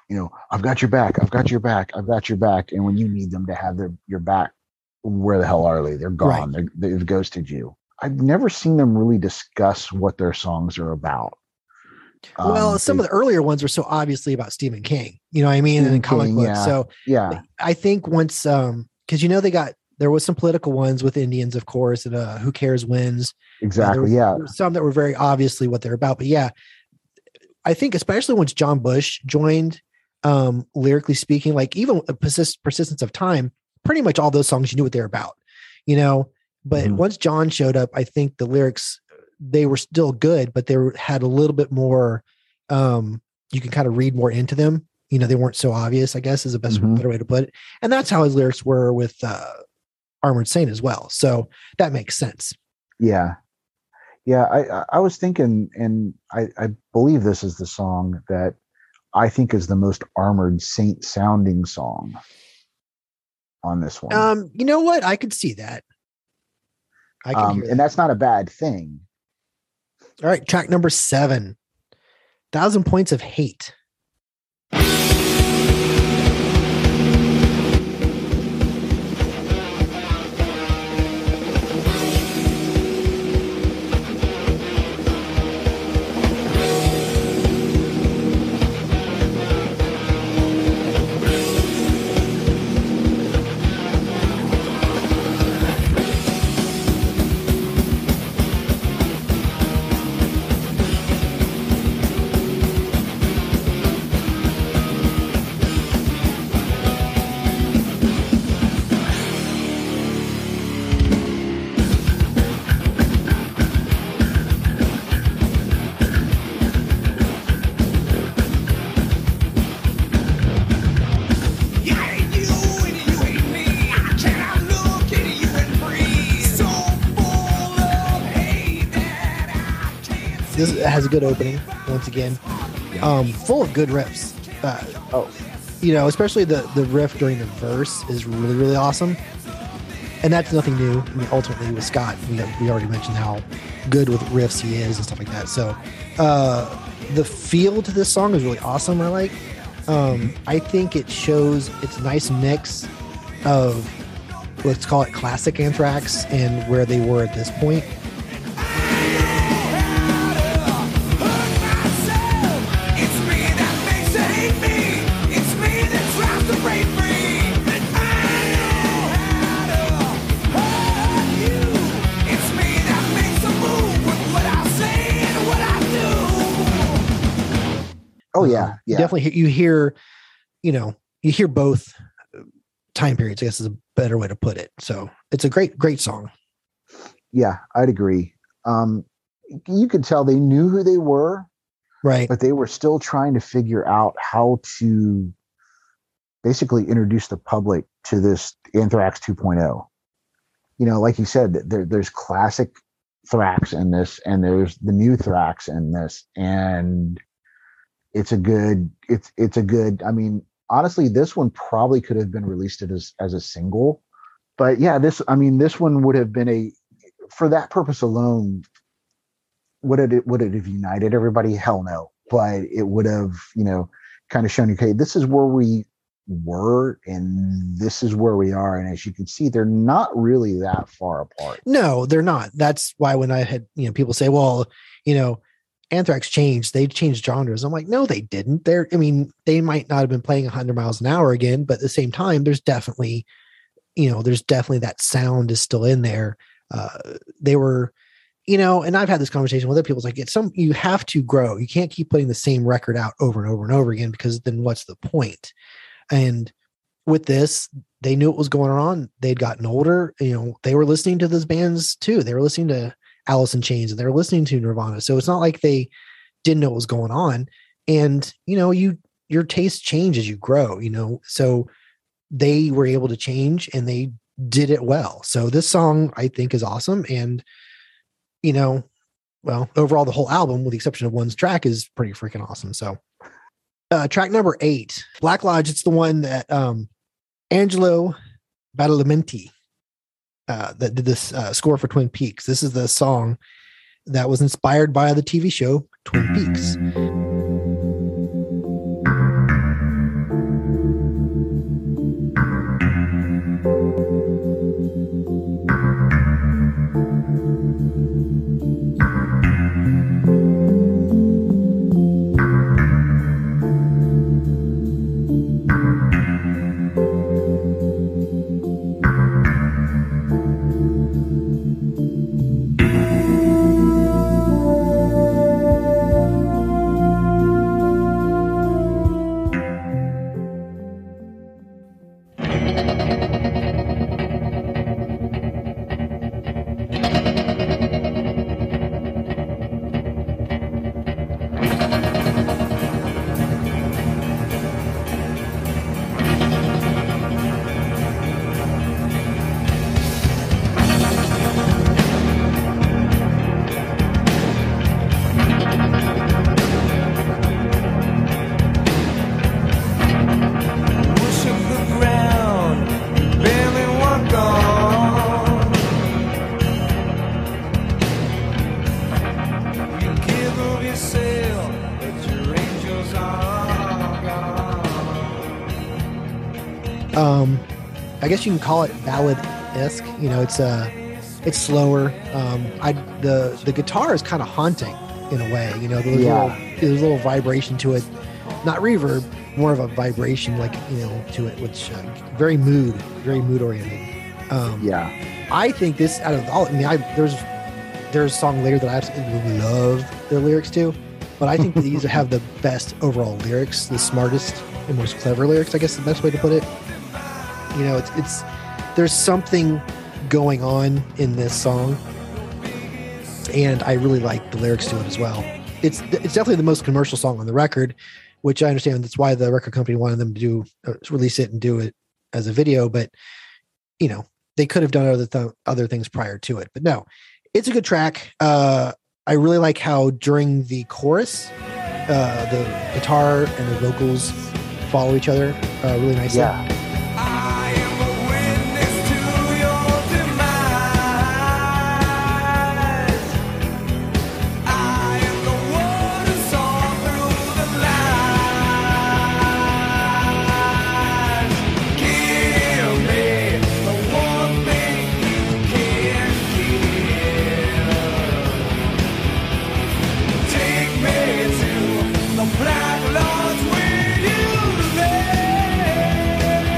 you know, I've got your back, I've got your back, I've got your back, and when you need them to have your back, where the hell are they? They're gone. Right. They've ghosted you. I've never seen them really discuss what their songs are about. Well, some of the earlier ones were so obviously about Stephen King, you know what I mean? Stephen and comic books. Yeah, so I think once, cause you know, there was some political ones with Indians, of course, and Who Cares Wins. Exactly. There were some that were very obviously what they're about, but I think especially once John Bush joined, lyrically speaking, like even Persistence of Time, pretty much all those songs, you knew what they're about, you know, but once John showed up, I think the lyrics, they were still good, but they had a little bit more, you can kind of read more into them. You know, they weren't so obvious, I guess, is the best better way to put it. And that's how his lyrics were with Armored Saint as well. So that makes sense. Yeah. Yeah. I was thinking, and I believe this is the song that I think is the most Armored Saint sounding song on this one. You know what? I could see that. I can hear that. And that's not a bad thing. All right, track number 7, 1,000 Points of Hate. Has a good opening once again, full of good riffs. You know, especially the riff during the verse is really, really awesome. And that's nothing new. I mean, ultimately with Scott, we already mentioned how good with riffs he is and stuff like that. So the feel to this song is really awesome. I like. I think it shows it's a nice mix of, let's call it, classic Anthrax and where they were at this point. Oh yeah, yeah. Definitely. You hear both time periods, I guess, is a better way to put it. So it's a great song. Yeah, I'd agree. You could tell they knew who they were, right? But they were still trying to figure out how to basically introduce the public to this Anthrax 2.0. You know, like you said, there's classic Thrax in this, and there's the new Thrax in this, and it's a good. I mean, honestly, this one probably could have been released as a single, but yeah, this one would have been for that purpose alone. Would it have united everybody? Hell no. But it would have, you know, kind of shown you, hey, this is where we were and this is where we are, and as you can see, they're not really that far apart. No, they're not. That's why when I had, you know, people say, well, you know, Anthrax changed genres, I'm like, no, they didn't. They might not have been playing 100 miles an hour again, but at the same time, there's definitely that sound is still in there. They were, you know, and I've had this conversation with other people. It's like, you have to grow. You can't keep putting the same record out over and over and over again, because then what's the point? And with this, they knew what was going on. They'd gotten older. You know, they were listening to those bands too. They were listening to Alice in Chains and they were listening to Nirvana. So it's not like they didn't know what was going on. And, you know, your taste changes as you grow, you know, so they were able to change and they did it well. So this song, I think, is awesome. And, you know, well, overall, the whole album, with the exception of one track, is pretty freaking awesome. So track number 8, Black Lodge. It's the one that Angelo Badalamenti that did this score for Twin Peaks. This is the song that was inspired by the TV show Twin Peaks. I guess you can call it ballad-esque. You know, it's slower. The guitar is kind of haunting in a way. You know, there's a little vibration to it, not reverb, more of a vibration, like, you know, to it, which very mood oriented. Yeah, I think this out of all. I mean, there's a song later that I absolutely love the lyrics to, but I think these have the best overall lyrics, the smartest and most clever lyrics, I guess, the best way to put it. You know, it's there's something going on in this song, and I really like the lyrics to it as well. It's definitely the most commercial song on the record, which I understand. That's why the record company wanted them to release it and do it as a video. But, you know, they could have done other things prior to it. But no, it's a good track. I really like how during the chorus, the guitar and the vocals follow each other really nicely. Yeah. Black Lodge with you today.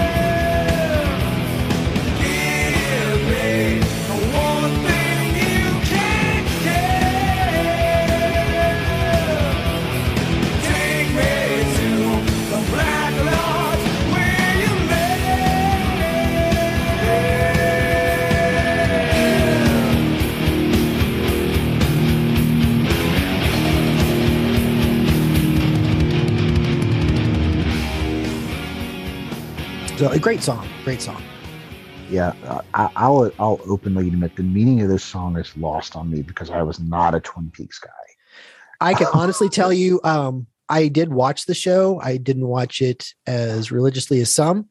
So a great song, great song. Yeah, I'll openly admit the meaning of this song is lost on me because I was not a Twin Peaks guy. I can honestly tell you, I did watch the show. I didn't watch it as religiously as some.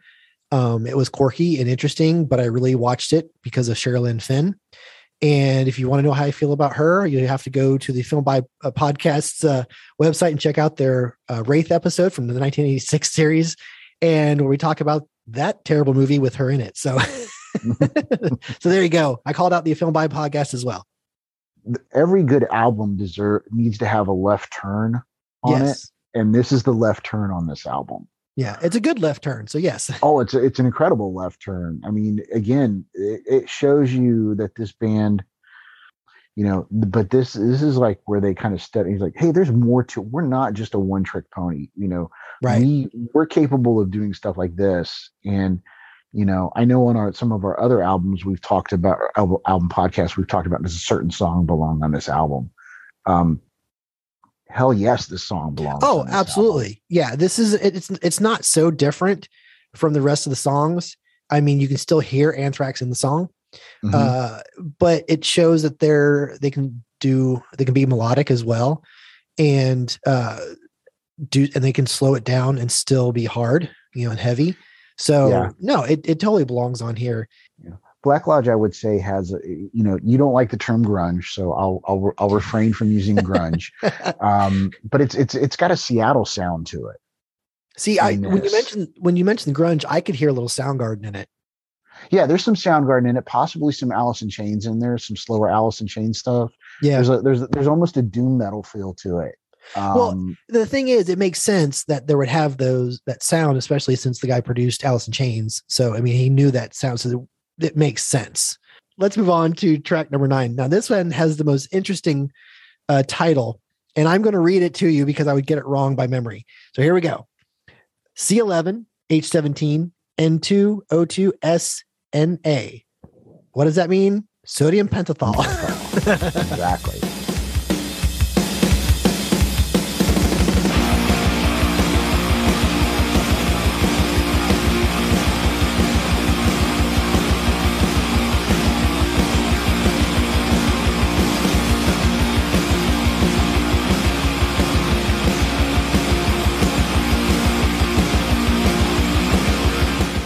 It was quirky and interesting, but I really watched it because of Sherilyn Fenn. And if you want to know how I feel about her, you have to go to the Film by Podcast's website and check out their Wraith episode from the 1986 series, and where we talk about that terrible movie with her in it. So, so there you go. I called out the Film by Podcast as well. Every good album needs to have a left turn on it. And this is the left turn on this album. Yeah. It's a good left turn. So yes. Oh, it's an incredible left turn. I mean, again, it shows you that this band, you know, but this is like where they kind of step. He's like, hey, there's more to, we're not just a one trick pony, you know, right. We're capable of doing stuff like this. And, you know, I know on some of our other albums, we've talked about album podcasts. We've talked about does a certain song belong on this album? Hell yes, this song belongs. Oh, absolutely. Album. Yeah. This is, it's not so different from the rest of the songs. I mean, you can still hear Anthrax in the song, mm-hmm. But it shows that they can be melodic as well. And, and they can slow it down and still be hard, you know, and heavy. So no, it totally belongs on here. Yeah. Black Lodge, I would say, has, you know, you don't like the term grunge, so I'll refrain from using grunge. But it's got a Seattle sound to it. See, when you mentioned grunge, I could hear a little Soundgarden in it. Yeah, there's some Soundgarden in it, possibly some Alice in Chains in there, some slower Alice in Chains stuff. Yeah, there's almost a doom metal feel to it. Well, the thing is, it makes sense that there would have that sound, especially since the guy produced Alice in Chains. So I mean, he knew that sound. So it makes sense. Let's move on to track number 9. Now, this one has the most interesting title, and I'm going to read it to you because I would get it wrong by memory. So here we go. C11, H17, N2, O2, S, Na. What does that mean? Sodium pentothal. Exactly.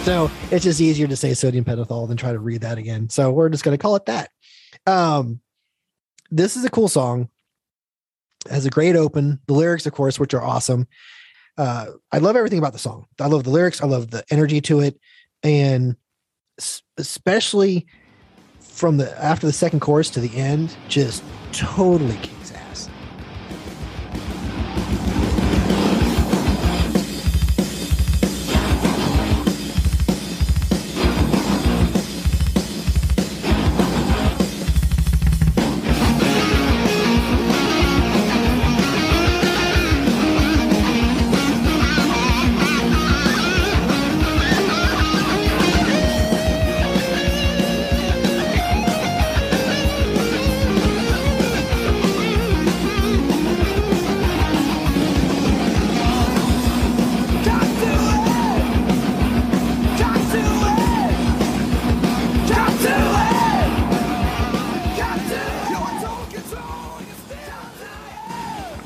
So it's just easier to say sodium pentothal than try to read that again. So we're just going to call it that. This is a cool song. It has a great open. The lyrics, of course, which are awesome. I love everything about the song. I love the lyrics. I love the energy to it. And especially from after the second chorus to the end, just totally kicks ass.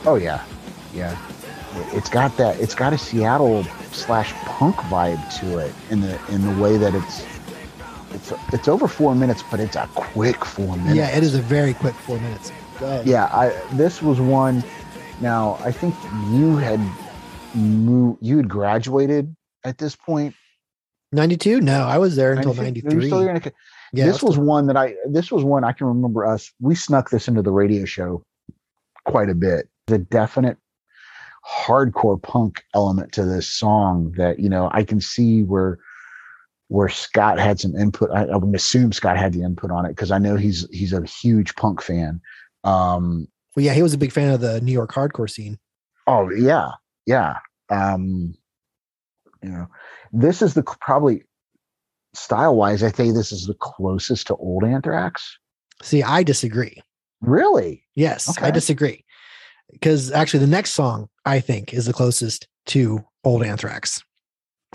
Oh yeah. Yeah. It's got a Seattle / punk vibe to it in the way that it's over 4 minutes, but it's a quick 4 minutes. Yeah. It is a very quick 4 minutes. Go ahead. Yeah. This was one. Now I think you had graduated at this point. 92. No, I was there until 93. Yeah, this was one I can remember us. We snuck this into the radio show quite a bit. The definite hardcore punk element to this song that, you know, I can see where Scott had some input. I would assume Scott had the input on it because I know he's a huge punk fan. Well, yeah, he was a big fan of the New York hardcore scene. Oh yeah, yeah. You know, this is probably style wise, I think this is the closest to old Anthrax. See, I disagree. Really? Yes, okay. I disagree. Because actually the next song I think is the closest to old Anthrax.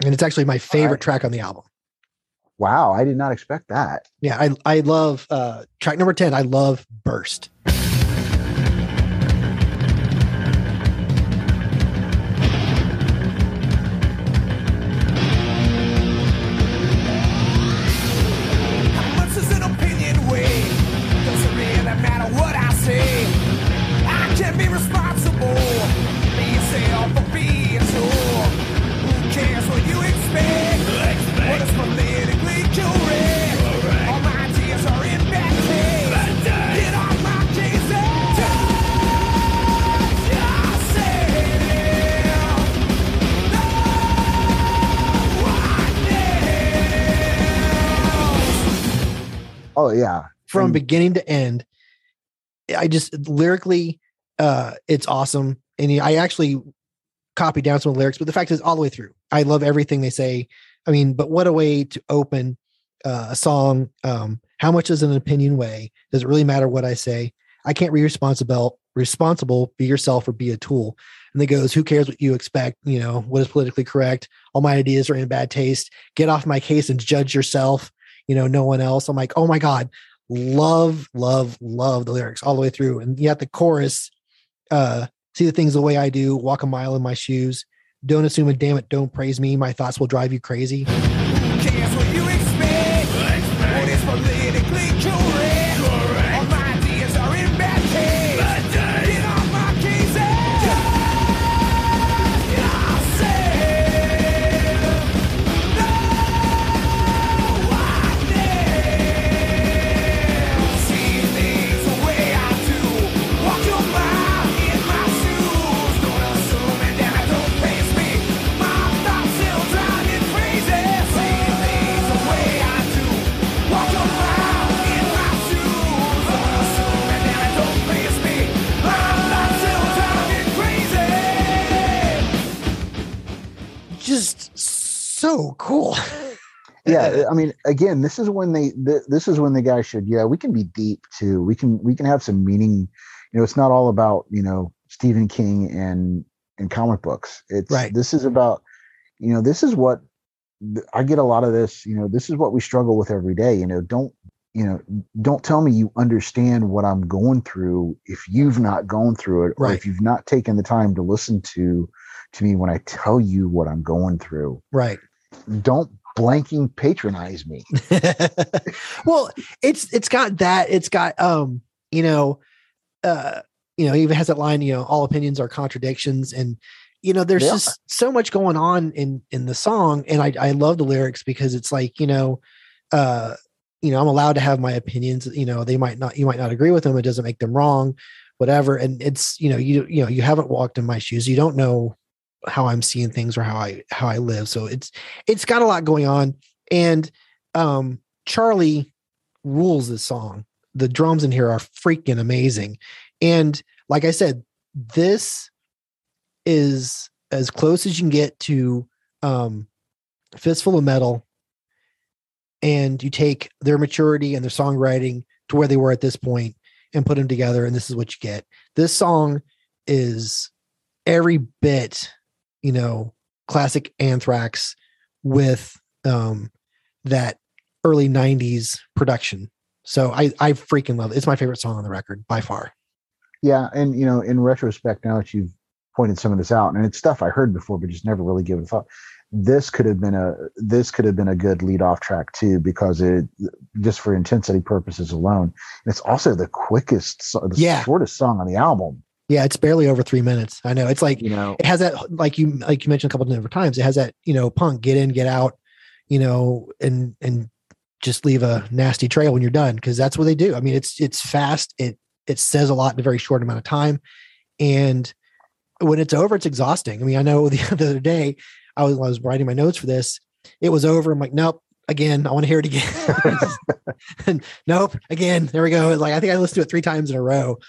And it's actually my favorite track on the album. Wow. I did not expect that. Yeah. I love track number 10. I love Burst. Oh yeah. From beginning to end. I just lyrically, it's awesome. And I actually copied down some lyrics, but the fact is all the way through, I love everything they say. I mean, but what a way to open a song. How much does an opinion weigh? Does it really matter what I say? I can't be responsible, be yourself or be a tool. And they goes, who cares what you expect? You know, what is politically correct? All my ideas are in bad taste. Get off my case and judge yourself. You know, no one else. I'm like, oh my God, love the lyrics all the way through. And yet the chorus, see the things the way I do, walk a mile in my shoes. Don't assume and damn it, don't praise me. My thoughts will drive you crazy. So cool. Yeah, I mean, again, this is when the guy should, yeah, we can be deep too. We can have some meaning. You know, it's not all about, you know, Stephen King and comic books. It's right. This is about, you know, this is what I get a lot of this, you know, this is what we struggle with every day. You know, don't tell me you understand what I'm going through if you've not gone through it, right, or if you've not taken the time to listen to me when I tell you what I'm going through. Right. Don't blanking patronize me. Well, it's got that, it's got, it even has that line, you know, all opinions are contradictions. And, you know, there's just so much going on in the song. And I love the lyrics because it's like, I'm allowed to have my opinions, you know, you might not agree with them. It doesn't make them wrong, whatever. And it's, you haven't walked in my shoes. You don't know how I'm seeing things or how I live. So it's got a lot going on. And Charlie rules this song. The drums in here are freaking amazing. And like I said, this is as close as you can get to Fistful of Metal. And you take their maturity and their songwriting to where they were at this point and put them together. And this is what you get. This song is every bit, you know, classic Anthrax with that early 90s production. So I freaking love it. It's my favorite song on the record by far. Yeah. And, you know, in retrospect, now that you've pointed some of this out, and it's stuff I heard before, but just never really given a thought. This could have been a good lead off track too, because it just for intensity purposes alone. And it's also the quickest, shortest song on the album. Yeah, it's barely over 3 minutes. I know. It's like, you know, it has that, like you mentioned a couple of different times, it has that, you know, punk get in, get out, you know, and just leave a nasty trail when you're done, because that's what they do. I mean, it's fast. It says a lot in a very short amount of time, and when it's over, it's exhausting. I mean, I know the other day I was writing my notes for this. It was over. I'm like, nope. Again, I want to hear it again. And nope. Again, there we go. Like, I think I listened to it 3 times in a row.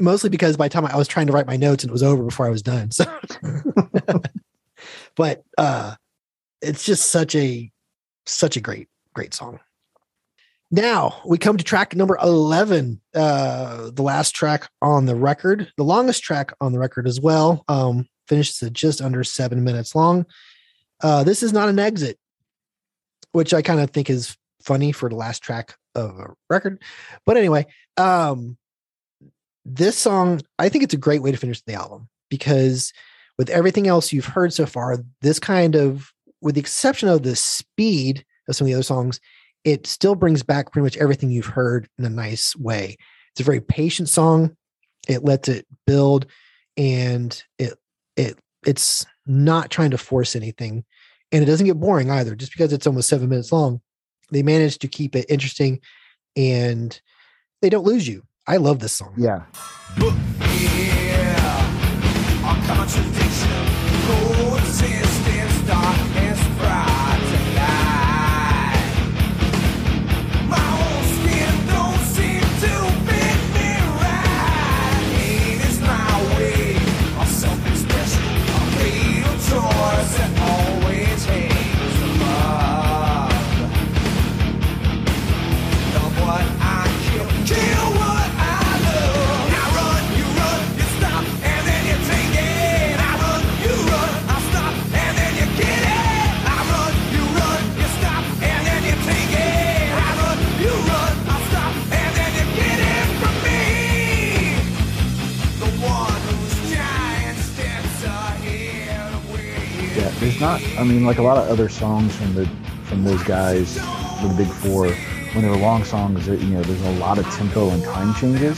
Mostly because by the time I was trying to write my notes and it was over before I was done. So, but it's just such a great song. Now we come to track number 11. The last track on the record, the longest track on the record as well. Finishes at just under 7 minutes long. This Is Not an Exit, which I kind of think is funny for the last track of a record. But anyway, this song, I think it's a great way to finish the album, because with everything else you've heard so far, this kind of, with the exception of the speed of some of the other songs, it still brings back pretty much everything you've heard in a nice way. It's a very patient song. It lets it build, and it's not trying to force anything, and it doesn't get boring either. Just because it's almost 7 minutes long, they manage to keep it interesting, and they don't lose you. I love this song. Yeah. Not, I mean, like a lot of other songs from those guys, the Big Four, when they were long songs, you know, there's a lot of tempo and time changes.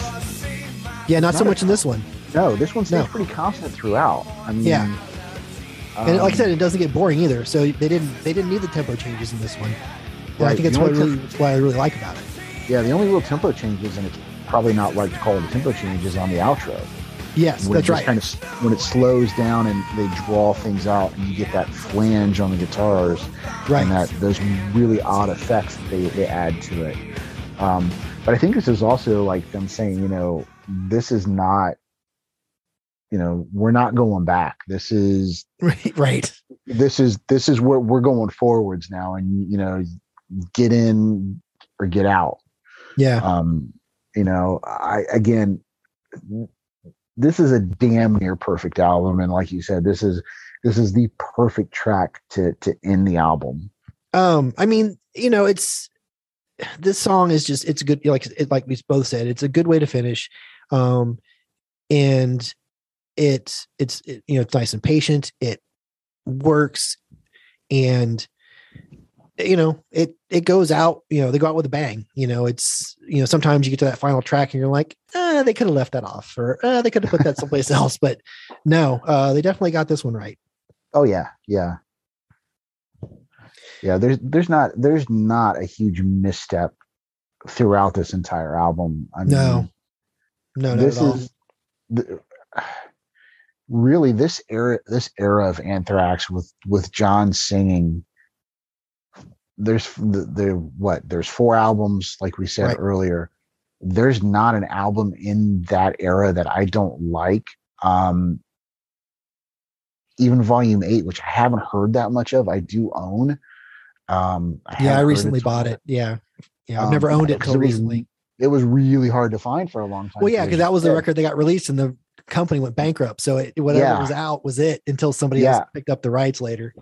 Yeah, not so much in this one. No, this one stays pretty constant throughout. I mean, yeah, and like I said, it doesn't get boring either. So they didn't need the tempo changes in this one. Right, I think that's what I really like about it. Yeah, the only real tempo changes, and it's probably not right to call it a tempo change, is on the outro. Yes, that's right. Kind of, when it slows down and they draw things out, and you get that flange on the guitars, right? And that those really odd effects that they add to it. But I think this is also like them saying, you know, this is not, you know, we're not going back. This is right. This is where we're going forwards now, and you know, get in or get out. Yeah. You know, this is a damn near perfect album, and like you said, this is the perfect track to end the album. I mean, you know, this song is just, it's a good, like we both said, it's a good way to finish. And it's you know, it's nice and patient. It works, and you know, it goes out, you know, they go out with a bang. You know, it's, you know, sometimes you get to that final track and you're like, they could have left that off, or they could have put that someplace else, but no, they definitely got this one right. Oh yeah. Yeah. Yeah. There's not a huge misstep throughout this entire album. I mean, no, this is really this era of Anthrax with John singing. There's 4 albums, like we said earlier. There's not an album in that era that I don't like. Even Volume 8, which I haven't heard that much of, I do own. I recently bought it. Yeah, I've never owned it until recently. It was really hard to find for a long time. Well, yeah, because that was the record they got released, and the company went bankrupt. So whatever was out was it, until somebody else picked up the rights later.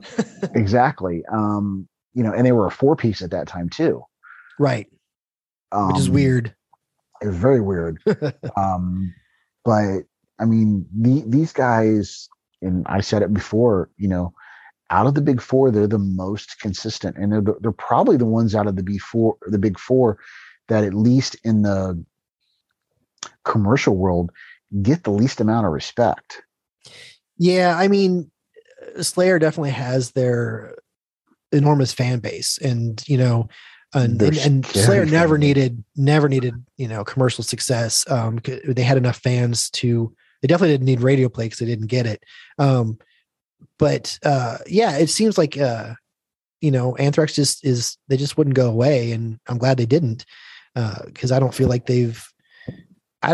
Exactly. You know, and they were a 4-piece at that time too. Right. Which is weird. It was very weird. But I mean, these guys, and I said it before, you know, out of the Big Four, they're the most consistent, and they're probably the ones out of the Big Four that, at least in the commercial world, get the least amount of respect. Yeah. I mean, Slayer definitely has their enormous fan base, and you know, and Slayer never needed you know, commercial success. They had enough fans they definitely didn't need radio play because they didn't get it. Yeah, it seems like you know, Anthrax just wouldn't go away, and I'm glad they didn't, because I don't feel like I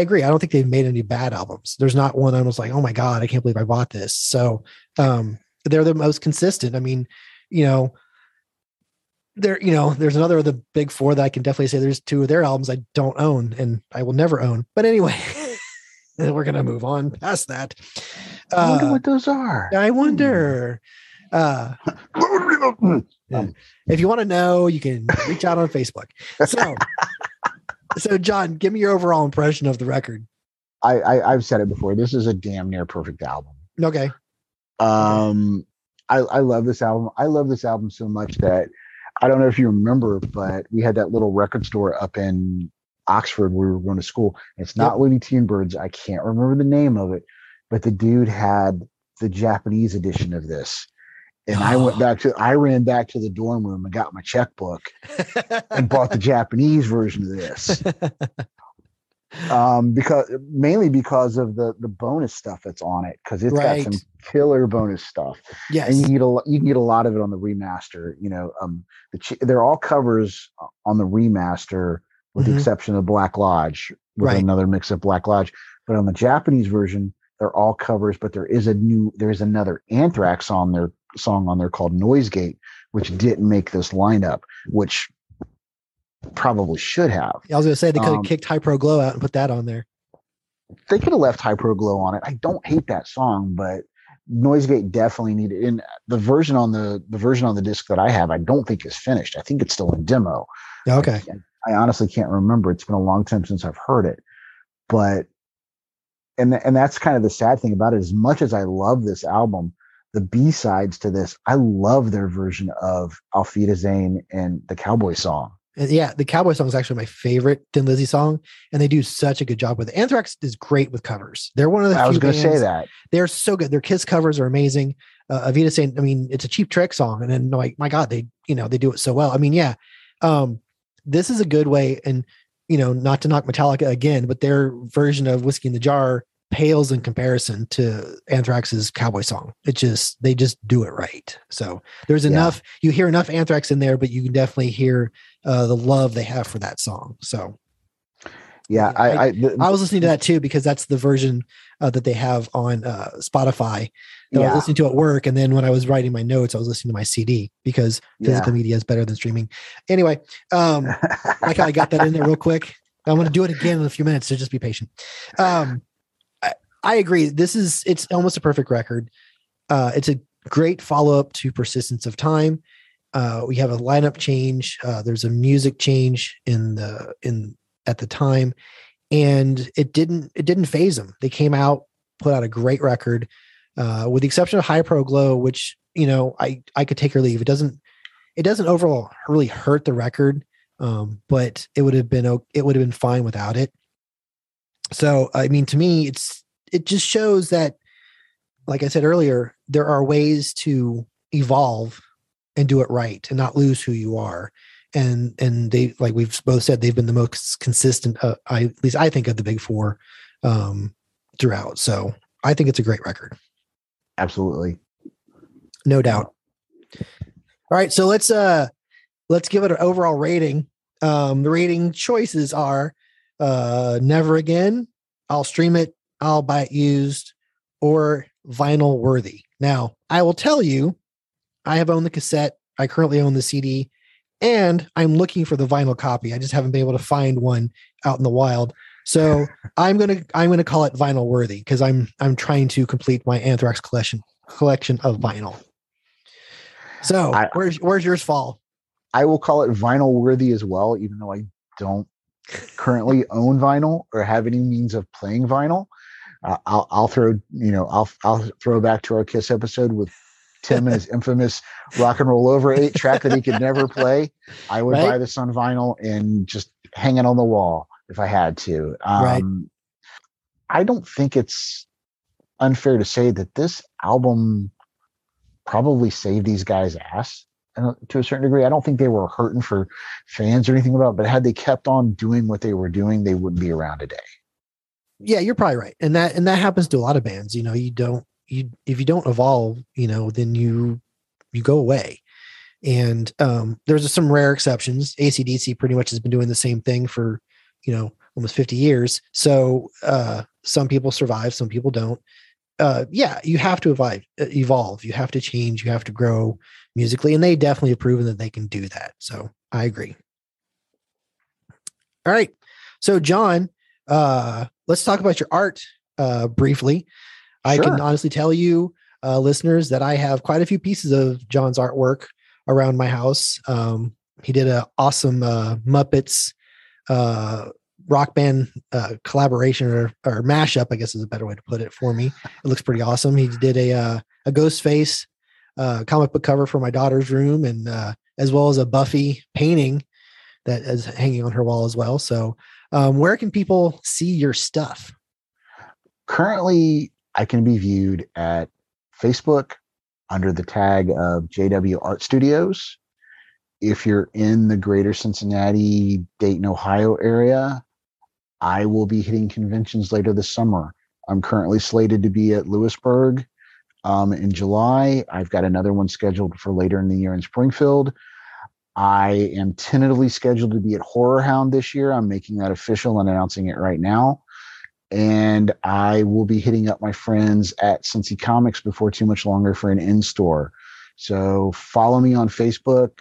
agree. I don't think they've made any bad albums. There's not one I was like, oh my god, I can't believe I bought this. So they're the most consistent. I mean, you know, there's another of the Big Four that I can definitely say there's 2 of their albums I don't own, and I will never own. But anyway, we're going to move on past that. I wonder what those are. I wonder. If you want to know, you can reach out on Facebook. So John, give me your overall impression of the record. I've said it before. This is a damn near perfect album. Okay. I love this album. I love this album so much that I don't know if you remember, but we had that little record store up in Oxford where we were going to school. It's not Looney Teen Birds. I can't remember the name of it, but the dude had the Japanese edition of this. And I ran back to the dorm room and got my checkbook and bought the Japanese version of this. Because of the bonus stuff that's on it, because it's got some killer bonus stuff. Yes, and you can get a lot of it on the remaster. You know, they're all covers on the remaster, with the exception of Black Lodge, with another mix of Black Lodge. But on the Japanese version, they're all covers. But there is another Anthrax song on there called Noise Gate, which didn't make this lineup, which probably should have. I was gonna say they could have kicked High Pro Glow out and put that on there. They could have left High Pro Glow on it. I don't hate that song, but Noisegate definitely needed. And the version on the disc that I have, I don't think is finished. I think it's still in demo. Okay. I honestly can't remember. It's been a long time since I've heard it. But and that's kind of the sad thing about it. As much as I love this album, the B-sides to this, I love their version of Auf Wiedersehen and the Cowboy song. Yeah, the Cowboy song is actually my favorite Thin Lizzy song, and they do such a good job with it. Anthrax is great with covers. They're one of the few bands. They're so good. Their KISS covers are amazing. Avita saying, I mean, it's a Cheap Trick song, and then like, my God, they do it so well. I mean, yeah, this is a good way, and you know, not to knock Metallica again, but their version of Whiskey in the Jar pales in comparison to Anthrax's Cowboy song. They just do it right. So there's enough, you hear enough Anthrax in there, but you can definitely hear the love they have for that song. So I was listening to that too, because that's the version that they have on Spotify that I was listening to at work. And then when I was writing my notes, I was listening to my CD, because physical media is better than streaming. Anyway, like I got that in there real quick. I'm going to do it again in a few minutes, so just be patient. I agree. It's almost a perfect record. It's a great follow-up to Persistence of Time. We have a lineup change. There's a music change at the time, and it didn't phase them. They came out, put out a great record, with the exception of High Pro Glow, which, you know, I could take or leave. It doesn't overall really hurt the record, but it would have been fine without it. So, I mean, to me, it just shows that, like I said earlier, there are ways to evolve and do it right and not lose who you are. And they, like we've both said, they've been the most consistent, at least I think, of the big four throughout. So I think it's a great record. Absolutely. No doubt. All right. So let's give it an overall rating. The rating choices are Never Again, I'll Stream It, I'll Buy It Used, or Vinyl Worthy. Now, I will tell you, I have owned the cassette. I currently own the CD, and I'm looking for the vinyl copy. I just haven't been able to find one out in the wild. So I'm gonna call it Vinyl Worthy, because I'm trying to complete my Anthrax collection of vinyl. So where's yours fall? I will call it Vinyl Worthy as well, even though I don't currently own vinyl or have any means of playing vinyl. I'll throw back to our KISS episode with Tim and his infamous Rock and Roll Over 8 track that he could never play. I would buy this on vinyl and just hang it on the wall if I had to. I don't think it's unfair to say that this album probably saved these guys' ass to a certain degree. I don't think they were hurting for fans or anything about it, but had they kept on doing what they were doing, they wouldn't be around today. Yeah, you're probably right. And that happens to a lot of bands. You know, if you don't evolve, you know, then you go away. And there's some rare exceptions. AC/DC pretty much has been doing the same thing for, you know, almost 50 years. So some people survive, some people don't. You have to evolve. You have to change. You have to grow musically. And they definitely have proven that they can do that. So I agree. All right. So John, let's talk about your art briefly. I can honestly tell you listeners that I have quite a few pieces of John's artwork around my house. He did an awesome Muppets rock band collaboration or mashup, I guess is a better way to put it for me. It looks pretty awesome. He did a Ghostface comic book cover for my daughter's room, and as well as a Buffy painting that is hanging on her wall as well. So where can people see your stuff? Currently, I can be viewed at Facebook under the tag of JW Art Studios. If you're in the greater Cincinnati, Dayton, Ohio area, I will be hitting conventions later this summer. I'm currently slated to be at Lewisburg in July. I've got another one scheduled for later in the year in Springfield. I am tentatively scheduled to be at Horror Hound this year. I'm making that official and announcing it right now. And I will be hitting up my friends at Cincy Comics before too much longer for an in-store. So follow me on Facebook.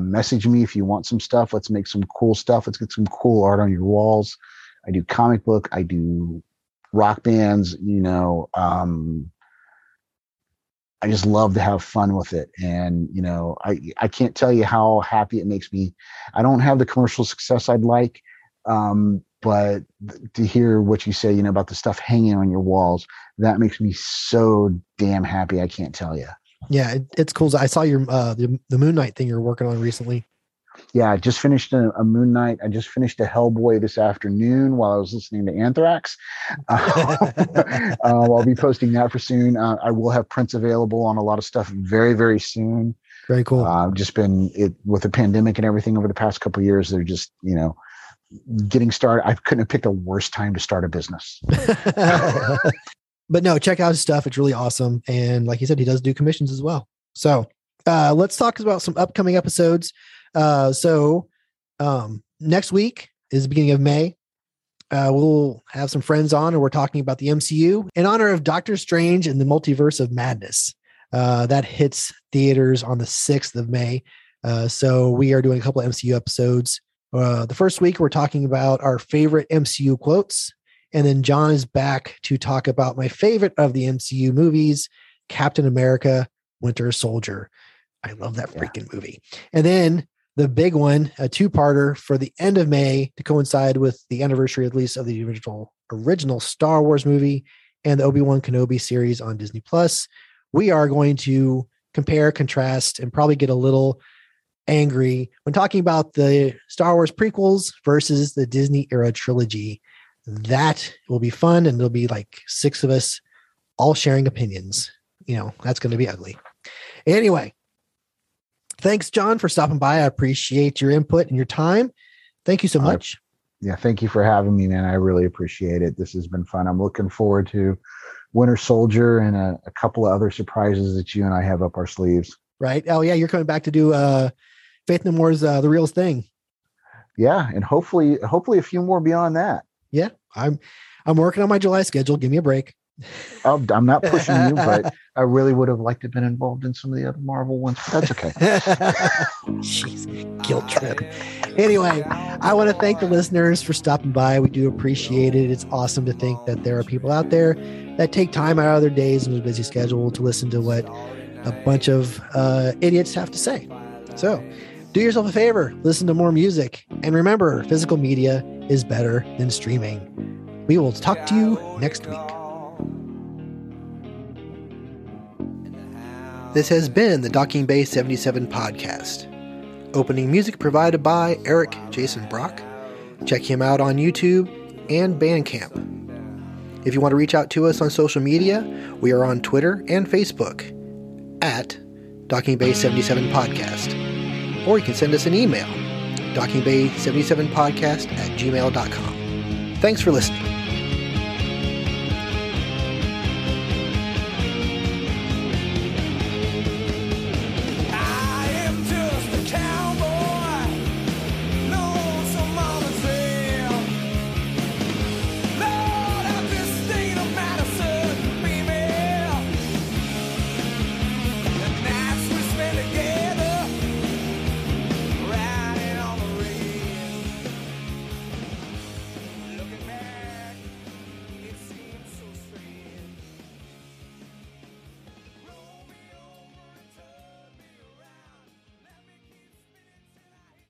Message me if you want some stuff. Let's make some cool stuff. Let's get some cool art on your walls. I do comic book. I do rock bands. You know, I just love to have fun with it. And, you know, I can't tell you how happy it makes me. I don't have the commercial success I'd like, but to hear what you say, you know, about the stuff hanging on your walls, that makes me so damn happy. I can't tell you. Yeah, it's cool. I saw your the Moon Knight thing you're working on recently. Yeah, I just finished a Moon Knight. I just finished a Hellboy this afternoon while I was listening to Anthrax. I'll be posting that for soon. I will have prints available on a lot of stuff very, very soon. Very cool. I've just been with the pandemic and everything over the past couple of years. They're just, you know, getting started. I couldn't have picked a worse time to start a business. But no, check out his stuff. It's really awesome. And like he said, he does do commissions as well. So let's talk about some upcoming episodes. So next week is the beginning of May. We'll have some friends on, and we're talking about the MCU in honor of Doctor Strange and the Multiverse of Madness. That hits theaters on the 6th of May. So we are doing a couple of MCU episodes. The first week, we're talking about our favorite MCU quotes. And then John is back to talk about my favorite of the MCU movies, Captain America, Winter Soldier. I love that freaking movie. And then the big one, a two-parter for the end of May to coincide with the anniversary release of the original Star Wars movie and the Obi-Wan Kenobi series on Disney+. We are going to compare, contrast, and probably get a little angry when talking about the Star Wars prequels versus the Disney era trilogy. That will be fun, and there'll be like 6 of us all sharing opinions. You know, that's going to be ugly. Anyway, thanks, John, for stopping by. I appreciate your input and your time. Thank you so much. Yeah, thank you for having me, man. I really appreciate it. This has been fun. I'm looking forward to Winter Soldier and a couple of other surprises that you and I have up our sleeves. Right. Oh, yeah, you're coming back to do Faith No More's The Real Thing. Yeah, and hopefully a few more beyond that. Yeah, I'm working on my July schedule. Give me a break. I'm not pushing you, but I really would have liked to have been involved in some of the other Marvel ones. But that's okay. Jeez, guilt trip. Anyway, I want to thank the listeners for stopping by. We do appreciate it. It's awesome to think that there are people out there that take time out of their days and a busy schedule to listen to what a bunch of idiots have to say. So do yourself a favor, listen to more music, and remember, physical media is better than streaming. We will talk to you next week. This has been the Docking Bay 77 podcast. Opening music provided by Eric Jason Brock. Check him out on YouTube and Bandcamp. If you want to reach out to us on social media, we are on Twitter and Facebook at Docking Bay 77 podcast. Or you can send us an email, DockingBay77podcast@gmail.com. Thanks for listening.